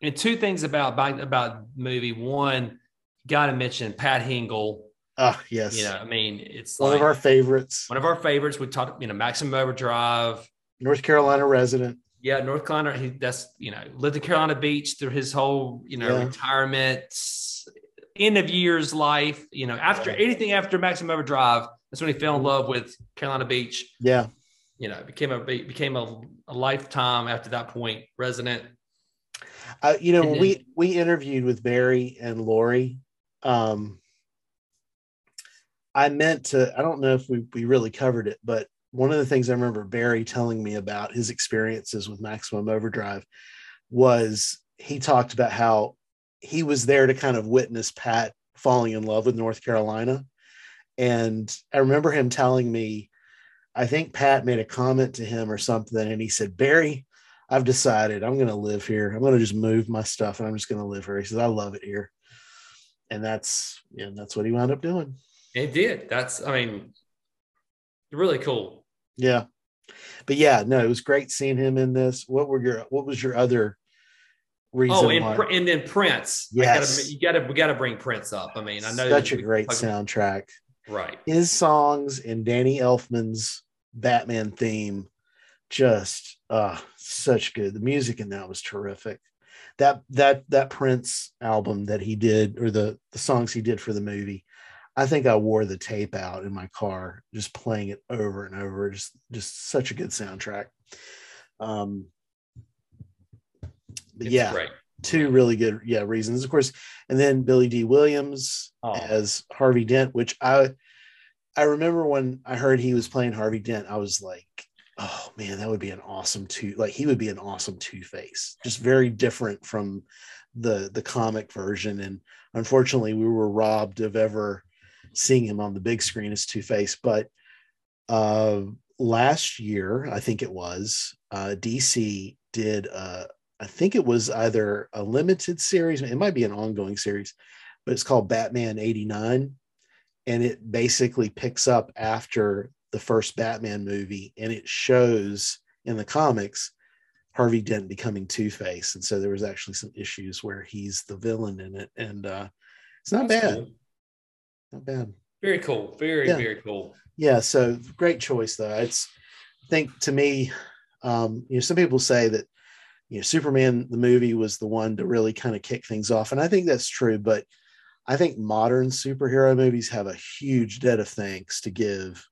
And two things about about movie. One, got to mention Pat Hingle. Ah, uh, yes. You know, I mean, it's one like, of our favorites. One of our favorites. We talked, you know, Maximum Overdrive. North Carolina resident. Yeah, North Carolina. He, that's, you know, lived in Carolina Beach through his whole, you know, yeah. retirement, end of years life. You know, after yeah. anything after Maximum Overdrive, that's when he fell in love with Carolina Beach. Yeah. You know, became a became a, a lifetime after that point resident. Uh, you know, then, we we interviewed with Barry and Lori. Um, I meant to, I don't know if we, we really covered it, but one of the things I remember Barry telling me about his experiences with Maximum Overdrive was he talked about how he was there to kind of witness Pat falling in love with North Carolina. And I remember him telling me, I think Pat made a comment to him or something. And he said, Barry, I've decided I'm going to live here. I'm going to just move my stuff and I'm just going to live here. He says, I love it here. And that's, yeah, that's what he wound up doing. It did. That's, I mean, really cool. Yeah. But yeah, no, it was great seeing him in this. What were your, what was your other reason? Oh, and, why? and then Prince. Yes. I gotta, you gotta, we gotta bring Prince up. I mean, I know. Such a great soundtrack. Right. His songs and Danny Elfman's Batman theme, just uh, such good. The music in that was terrific. That, that, that Prince album that he did, or the, the songs he did for the movie, I think I wore the tape out in my car, just playing it over and over. Just, just such a good soundtrack. Um, but yeah, great. Two really good, yeah, reasons, of course. And then Billy D. Williams oh. as Harvey Dent, which I, I remember when I heard he was playing Harvey Dent, I was like, oh man, that would be an awesome two. Like he would be an awesome Two-Face, just very different from the the comic version. And unfortunately, we were robbed of ever seeing him on the big screen as Two-Face. But uh, last year, I think it was, uh, D C did, uh, I think it was either a limited series, it might be an ongoing series, but it's called Batman eighty-nine. And it basically picks up after the first Batman movie, and it shows in the comics Harvey Dent becoming Two-Face. And so there was actually some issues where he's the villain in it. And uh, it's not That's bad. Cool. Not bad. Very cool. Very, yeah. very cool. Yeah. So great choice though. It's, I think to me, um, you know, some people say that, you know, Superman, the movie, was the one to really kind of kick things off. And I think that's true, but I think modern superhero movies have a huge debt of thanks to give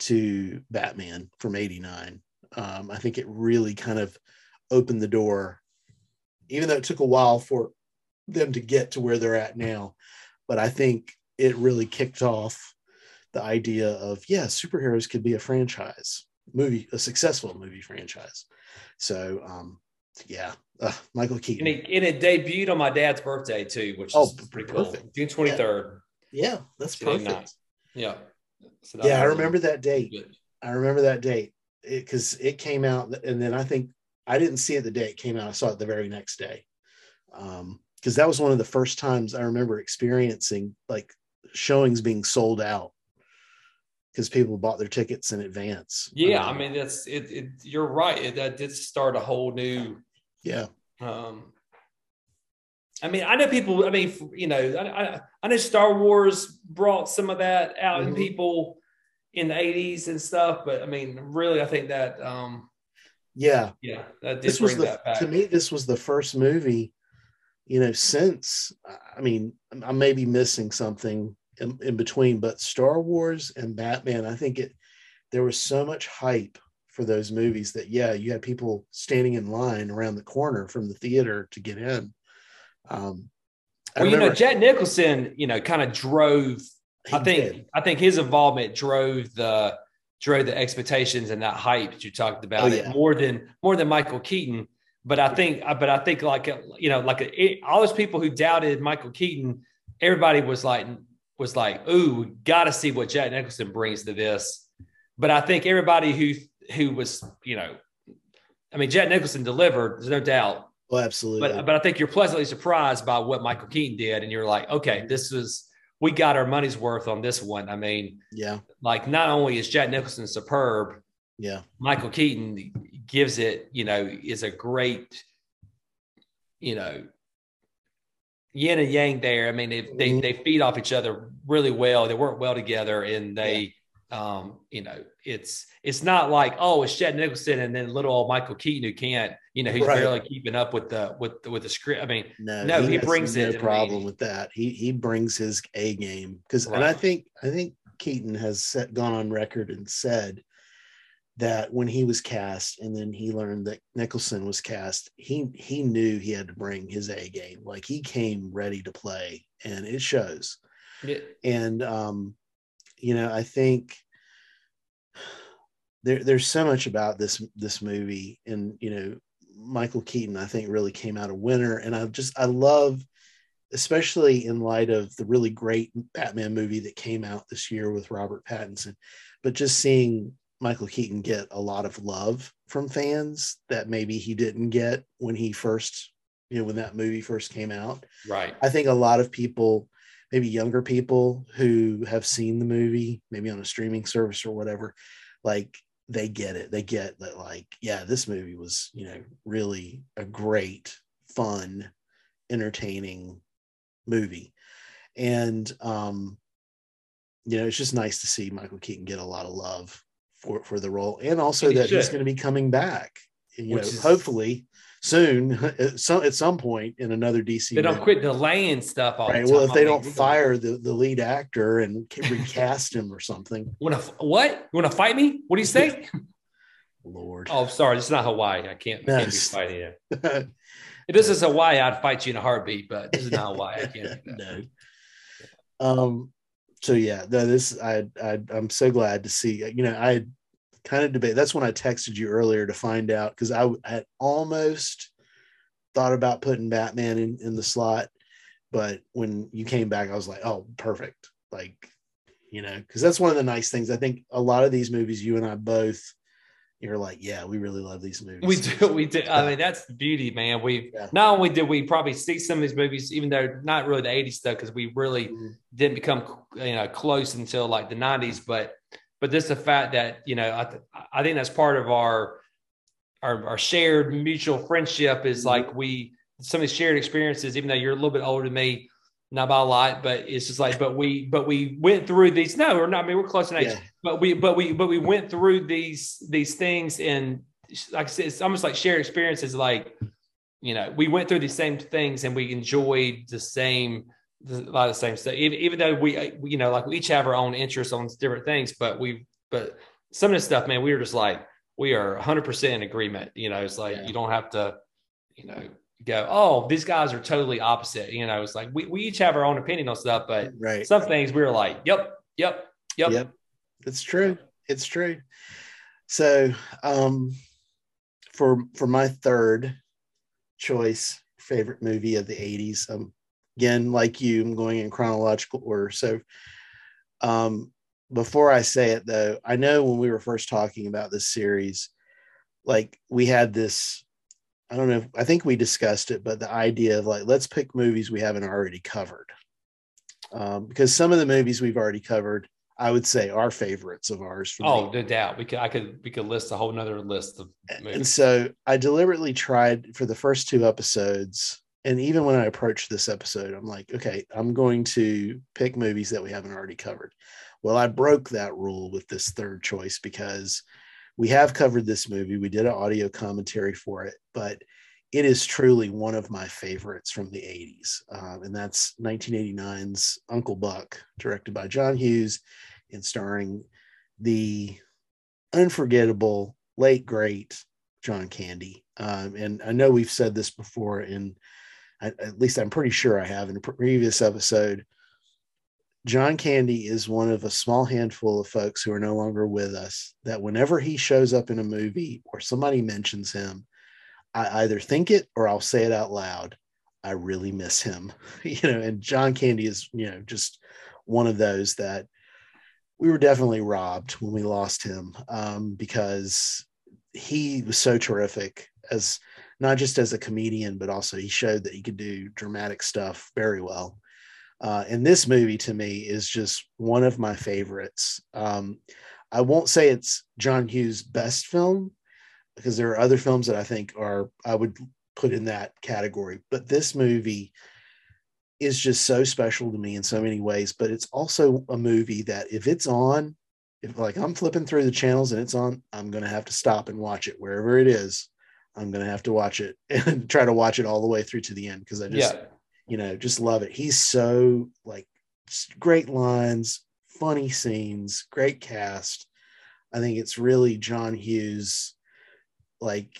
to Batman from eighty-nine. Um, I think it really kind of opened the door, even though it took a while for them to get to where they're at now. But I think it really kicked off the idea of, yeah, superheroes could be a franchise movie, a successful movie franchise. So, um, yeah, uh, Michael Keaton. And it, and it debuted on my dad's birthday too, which oh, is pretty perfect. Cool. June twenty-third. Yeah, yeah, that's perfect. Yeah. So that yeah, I remember really that date. Good. I remember that date because it, it came out, and then I think I didn't see it the day it came out. I saw it the very next day because um, that was one of the first times I remember experiencing like showings being sold out because people bought their tickets in advance. Yeah, um, I mean that's it. it you're right. It, that did start a whole new. Yeah. Um, I mean, I know people. I mean, you know, I, I, I know Star Wars brought some of that out mm-hmm. in people in the eighties and stuff. But I mean, really, I think that, um, yeah, yeah, that did this bring was the, that back. To me, this was the first movie you know, since, I mean, I may be missing something in, in between, but Star Wars and Batman, I think it, there was so much hype for those movies that, yeah, you had people standing in line around the corner from the theater to get in. Um, well, remember, you know, Jack Nicholson, you know, kind of drove, I think, did. I think his involvement drove the, drove the expectations and that hype that you talked about. Oh, yeah. it more than, more than Michael Keaton. But I think, but I think like, you know, like it, all those people who doubted Michael Keaton, everybody was like, was like, ooh, we got to see what Jack Nicholson brings to this. But I think everybody who, who was, you know, I mean, Jack Nicholson delivered, there's no doubt. Well, absolutely. But, but I think you're pleasantly surprised by what Michael Keaton did. And you're like, okay, this was, we got our money's worth on this one. I mean, yeah, like not only is Jack Nicholson superb, yeah, Michael Keaton gives it, you know, is a great, you know, yin and yang there. I mean, they they, mm-hmm. they feed off each other really well. They work well together, and they, yeah. um, you know, it's it's not like, oh, it's Jack Nicholson and then little old Michael Keaton who can't, you know, who's right. barely keeping up with the with with the script. I mean, no, no he, he brings no it. No problem I mean, with that. He he brings his A game because, right. and I think I think Keaton has set, gone on record and said that when he was cast and then he learned that Nicholson was cast, he he knew he had to bring his A game. Like he came ready to play, and it shows. Yeah. And, um, you know, I think there, there's so much about this, this movie, and, you know, Michael Keaton, I think, really came out a winner. And I just, I love, especially in light of the really great Batman movie that came out this year with Robert Pattinson, but just seeing Michael Keaton get a lot of love from fans that maybe he didn't get when he first, you know, when that movie first came out. Right. I think a lot of people, maybe younger people who have seen the movie, maybe on a streaming service or whatever, like they get it. They get that, like, yeah, this movie was, you know, really a great, fun, entertaining movie. And, um, you know, it's just nice to see Michael Keaton get a lot of love for for the role, and also and he that should. he's going to be coming back, you Which know, is, hopefully soon, at some, at some point in another D C They don't movie. Quit delaying stuff all right. the time. Well, if they I don't mean, fire the, the lead actor and recast him or something. Wanna, what? You want to fight me? What do you say? Lord. Oh, sorry. It's not Hawaii. I can't, no, I can't be fighting you. If this is Hawaii, I'd fight you in a heartbeat, but this is not Hawaii. I can't do that. No. Um, So yeah, no, this I, I I'm so glad to see. You know, I kind of debate. That's when I texted you earlier to find out, because I, I had almost thought about putting Batman in, in the slot, but when you came back, I was like, oh, perfect. Like, you know, because that's one of the nice things. I think a lot of these movies, you and I both, you're like, yeah, we really love these movies. We do, we do. I mean, that's the beauty, man. We yeah. not only did we probably see some of these movies, even though not really the eighties stuff, because we really mm-hmm. didn't become, you know, close until like the nineties. But but this the fact that, you know, I th- I think that's part of our, our our shared mutual friendship is mm-hmm. like we some of these shared experiences. Even though you're a little bit older than me, not by a lot, but it's just like, but we but we went through these. No, we're not. I mean, we're close in age. Yeah. But we, but we, but we went through these, these things, and like I said, it's almost like shared experiences. Like, you know, we went through these same things, and we enjoyed the same, a lot of the same stuff. Even, even though we, you know, like we each have our own interests on different things, but we, but some of this stuff, man, we were just like, we are one hundred percent in agreement. You know, it's like, yeah. you don't have to, you know, go, oh, these guys are totally opposite. You know, it's like, we, we each have our own opinion on stuff, but right. some things we were like, yep, yep, yep. yep. It's true. It's true. So, um, for for my third choice favorite movie of the eighties, um, again, like you, I'm going in chronological order. So, um, before I say it though, I know when we were first talking about this series, like we had this, I don't know, if, I think we discussed it, but the idea of like, let's pick movies we haven't already covered, um, because some of the movies we've already covered, I would say, our favorites of ours. From oh, the- no doubt. We could, I could, we could list a whole nother list of movies. And so I deliberately tried for the first two episodes. And even when I approached this episode, I'm like, okay, I'm going to pick movies that we haven't already covered. Well, I broke that rule with this third choice, because we have covered this movie. We did an audio commentary for it, but it is truly one of my favorites from the eighties. Um, and that's nineteen eighty-nine's Uncle Buck, directed by John Hughes and starring the unforgettable, late, great John Candy. Um, and I know we've said this before, and I, at least I'm pretty sure I have in a previous episode, John Candy is one of a small handful of folks who are no longer with us that whenever he shows up in a movie or somebody mentions him, I either think it or I'll say it out loud. I really miss him, you know, and John Candy is, you know, just one of those that we were definitely robbed when we lost him, um, because he was so terrific as not just as a comedian, but also he showed that he could do dramatic stuff very well. Uh, and this movie to me is just one of my favorites. Um, I won't say it's John Hughes' best film, because there are other films that I think are, I would put in that category, but this movie is just so special to me in so many ways. But it's also a movie that if it's on, if like I'm flipping through the channels and it's on, I'm going to have to stop and watch it wherever it is. I'm going to have to watch it and try to watch it all the way through to the end. Cause I just, yeah. you know, just love it. He's so like great lines, funny scenes, great cast. I think it's really John Hughes. Like,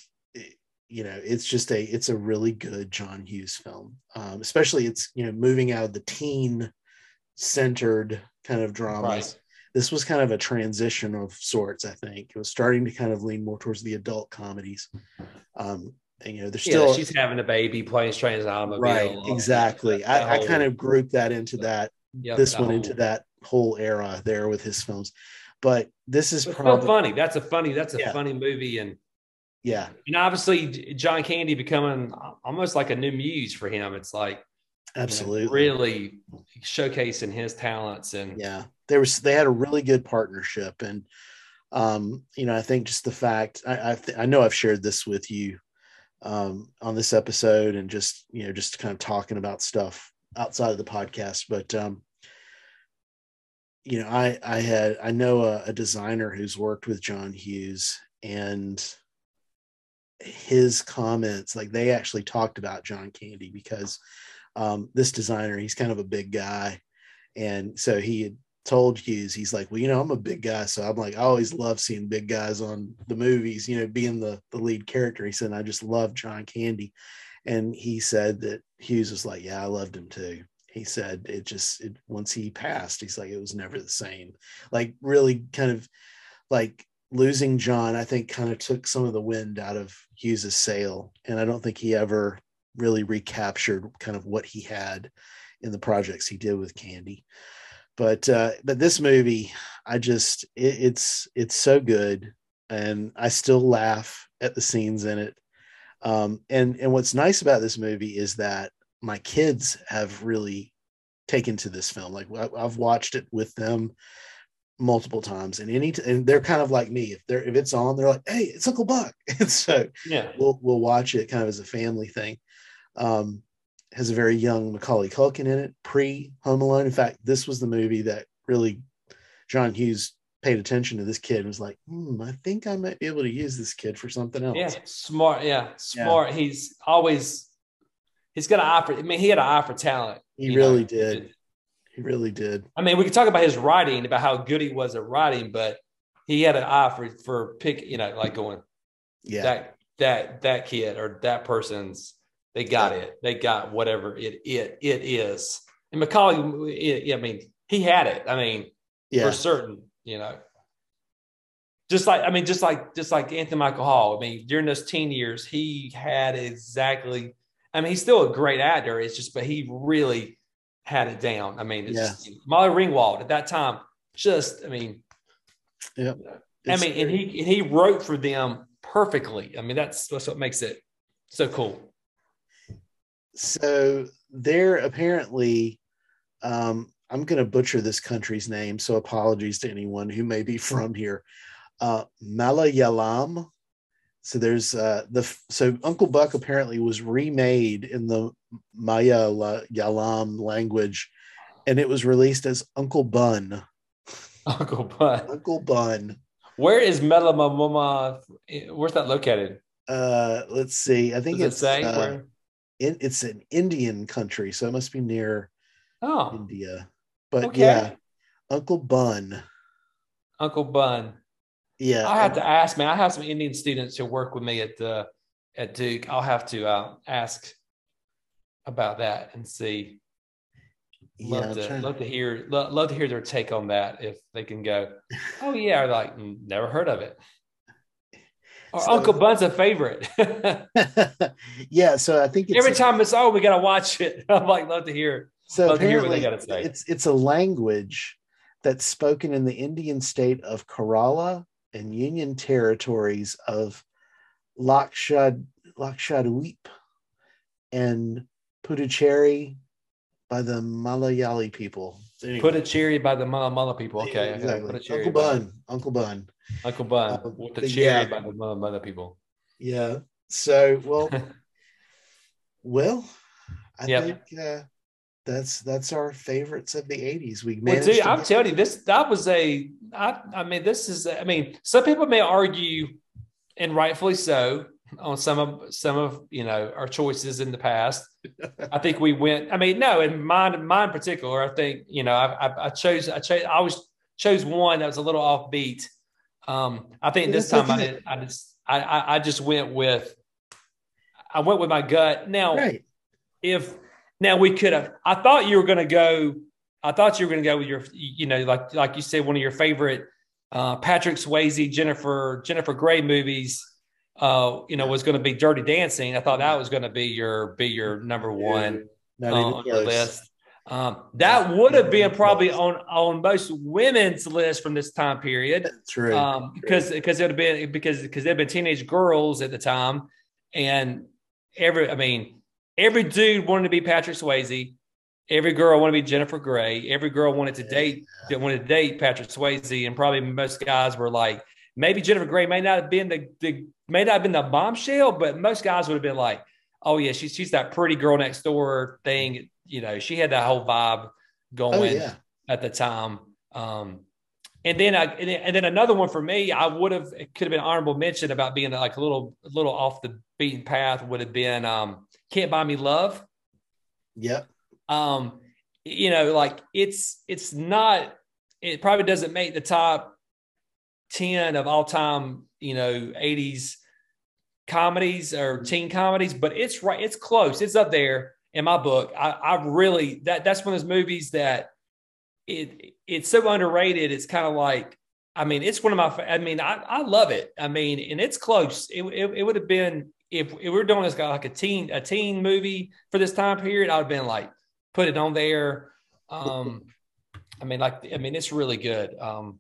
you know, it's just a, it's a really good John Hughes film, um, especially it's, you know, moving out of the teen centered kind of dramas. Right. This was kind of a transition of sorts. I think it was starting to kind of lean more towards the adult comedies. Um, and, you know, there's still, yeah, she's having a baby playing strange armor. Right. Exactly. That, that I, whole, I kind of grouped that into that, yep, this that one whole. into that whole era there with his films, but this is but probably funny. That's a funny, that's a yeah. funny movie. And, yeah. And obviously John Candy becoming almost like a new muse for him. It's like, absolutely, you know, really showcasing his talents. And yeah, there was, they had a really good partnership. And, um, you know, I think just the fact, I, I, th- I know I've shared this with you, um, on this episode and just, you know, just kind of talking about stuff outside of the podcast, but, um, you know, I, I had, I know a, a designer who's worked with John Hughes, and his comments, like they actually talked about John Candy because um, this designer, he's kind of a big guy. And so he had told Hughes, he's like, well, you know, I'm a big guy. So I'm like, I always love seeing big guys on the movies, you know, being the, the lead character. He said, I just love John Candy. And he said that Hughes was like, yeah, I loved him too. He said, it just, it, once he passed, he's like, it was never the same. Like really kind of like, losing John, I think, kind of took some of the wind out of Hughes's sail. And I don't think he ever really recaptured kind of what he had in the projects he did with Candy. But, uh, but this movie, I just, it, it's, it's so good. And I still laugh at the scenes in it. Um, and, and what's nice about this movie is that my kids have really taken to this film. Like I've watched it with them multiple times, and any t- and they're kind of like me. If they're if it's on, they're like, hey, it's Uncle Buck. And so yeah, we'll we'll watch it kind of as a family thing. Um has a very young Macaulay Culkin in it, pre Home Alone. In fact, this was the movie that really John Hughes paid attention to this kid and was like, hmm, I think I might be able to use this kid for something else. Yeah, smart. Yeah, smart. Yeah. He's always he's got an eye for I mean, he had an eye for talent. He really know? did. He really did. I mean, we could talk about his writing, about how good he was at writing, but he had an eye for, for pick, you know, like going, yeah, that, that, that kid or that person's, they got yeah. it. They got whatever it, it, it is. And Macaulay, it, I mean, he had it. I mean, yeah. for certain, you know, just like, I mean, just like, just like Anthony Michael Hall. I mean, during those teen years, he had exactly, I mean, he's still a great actor. It's just, but he really had it down. I mean, it's yeah. just, Molly Ringwald at that time, just, I mean, yeah. I mean, and he, and he wrote for them perfectly. I mean, that's, that's what makes it so cool. So they're apparently, um, I'm going to butcher this country's name. So apologies to anyone who may be from here. Uh, Malayalam. So there's uh, the, so Uncle Buck apparently was remade in the Malayalam language, and it was released as Uncle Bun. Uncle Bun. Uncle Bun. Where is Melamama? Where's that located? Uh, let's see. I think Does it's it uh, in, it's an Indian country, so it must be near oh. India. But okay. yeah, Uncle Bun. Uncle Bun. Yeah, I have to ask, man. I have some Indian students who work with me at the at Duke. I'll have to uh, ask about that and see. Love yeah, to, love to, to hear lo- love to hear their take on that if they can go. Oh yeah, or like never heard of it. Or so, Uncle Bun's a favorite. Yeah, so I think it's every a, time it's oh we gotta watch it. I'm like love to hear. So love to hear what they gotta say. It's it's a language that's spoken in the Indian state of Kerala and Union territories of Lakshad Lakshadweep and Puducherry. By the Malayali people. Anyway. Puducherry by the Malamala people. Okay. Yeah, exactly. Okay. Uncle Bun. Uncle Bun. Uncle Bun. Uh, with the cherry yeah. by the Malamala people. Yeah. So, well, well, I yep. think uh, that's that's our favorites of the eighties. We well, dude, I'm telling you, this that was a, I, I mean, this is, I mean, some people may argue, and rightfully so, on some of some of you know our choices in the past. I think we went. I mean, no, in mine, mine in particular. I think you know I, I, I chose. I chose. I always chose one that was a little offbeat. Um, I think this time I did, I just I I just went with. I went with my gut. Now, right. if now we could have. I thought you were going to go. I thought you were going to go with your. You know, like like you said, one of your favorite uh, Patrick Swayze, Jennifer Jennifer Grey movies. Uh, you know, was going to be Dirty Dancing. I thought that was going to be your be your number one yeah, uh, on your list. Um, that would have been probably on, on most women's list from this time period. True, um, because because it would have been because because they'd been teenage girls at the time, and every I mean every dude wanted to be Patrick Swayze, every girl wanted to be Jennifer Grey, every girl wanted to date yeah. wanted to date Patrick Swayze, and probably most guys were like. Maybe Jennifer Grey may not have been the, the may not have been the bombshell, but most guys would have been like, "Oh yeah, she's she's that pretty girl next door thing." You know, she had that whole vibe going oh, yeah. at the time. Um, and then I and then another one for me, I would have it could have been honorable mention about being like a little a little off the beaten path would have been um, "Can't Buy Me Love." Yep. Um, you know, like it's it's not it probably doesn't make the top ten of all time, you know, eighties comedies or teen comedies, but it's right, it's close. It's up there in my book. I, I really that that's one of those movies that it it's so underrated. It's kind of like, I mean, it's one of my I mean, I, I love it. I mean, and it's close. It it, it would have been if, if we were doing this like a teen, a teen movie for this time period, I would have been like, put it on there. Um, I mean, like I mean, it's really good. Um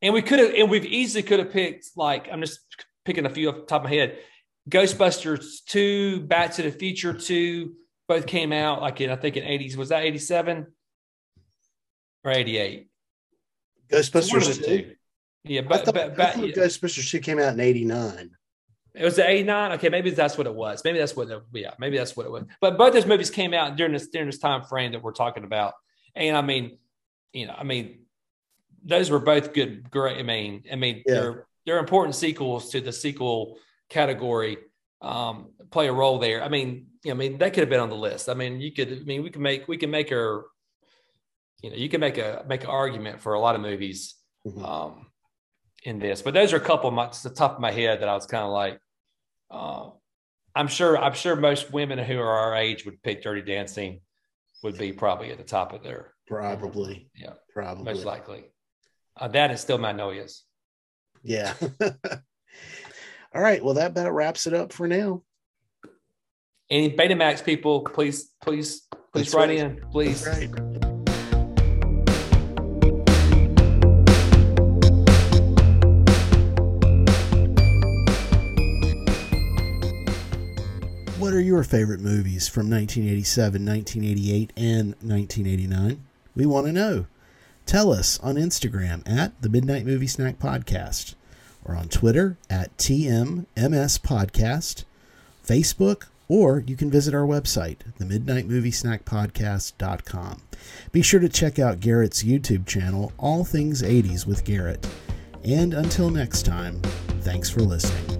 And we could have, and we've easily could have picked like I'm just picking a few off the top of my head. Ghostbusters two, Back to the Future two, both came out like in I think in eighties. Was that eighty-seven or eighty-eight? Ghostbusters two. Yeah, but, I thought, but, but I yeah. Ghostbusters two came out in eighty-nine. It was the eighty-nine. Okay, maybe that's what it was. Maybe that's what. It, yeah, maybe that's what it was. But both those movies came out during this during this time frame that we're talking about. And I mean, you know, I mean. Those were both good. Great. I mean, I mean, yeah. they're they're important sequels to the sequel category. Um, play a role there. I mean, I mean that could have been on the list. I mean, you could. I mean, we can make we can make a, you know, you can make a make an argument for a lot of movies mm-hmm. um, in this. But those are a couple of my, just the top of my head that I was kind of like, uh, I'm sure I'm sure most women who are our age would pick Dirty Dancing, would be probably at the top of their probably yeah probably most likely. Uh, that is still my noise. Yeah. All right. Well, that about wraps it up for now. Any Betamax people, please, please, please That's write right. in. Please. That's right. What are your favorite movies from nineteen eighty-seven, nineteen eighty-eight, and nineteen eighty-nine? We want to know. Tell us on Instagram at the Midnight Movie Snack Podcast, or on Twitter at T M M S Podcast, Facebook, or you can visit our website, the midnight movie snack podcast dot com. Be sure to check out Garrett's YouTube channel, All Things eighties with Garrett. And until next time, thanks for listening.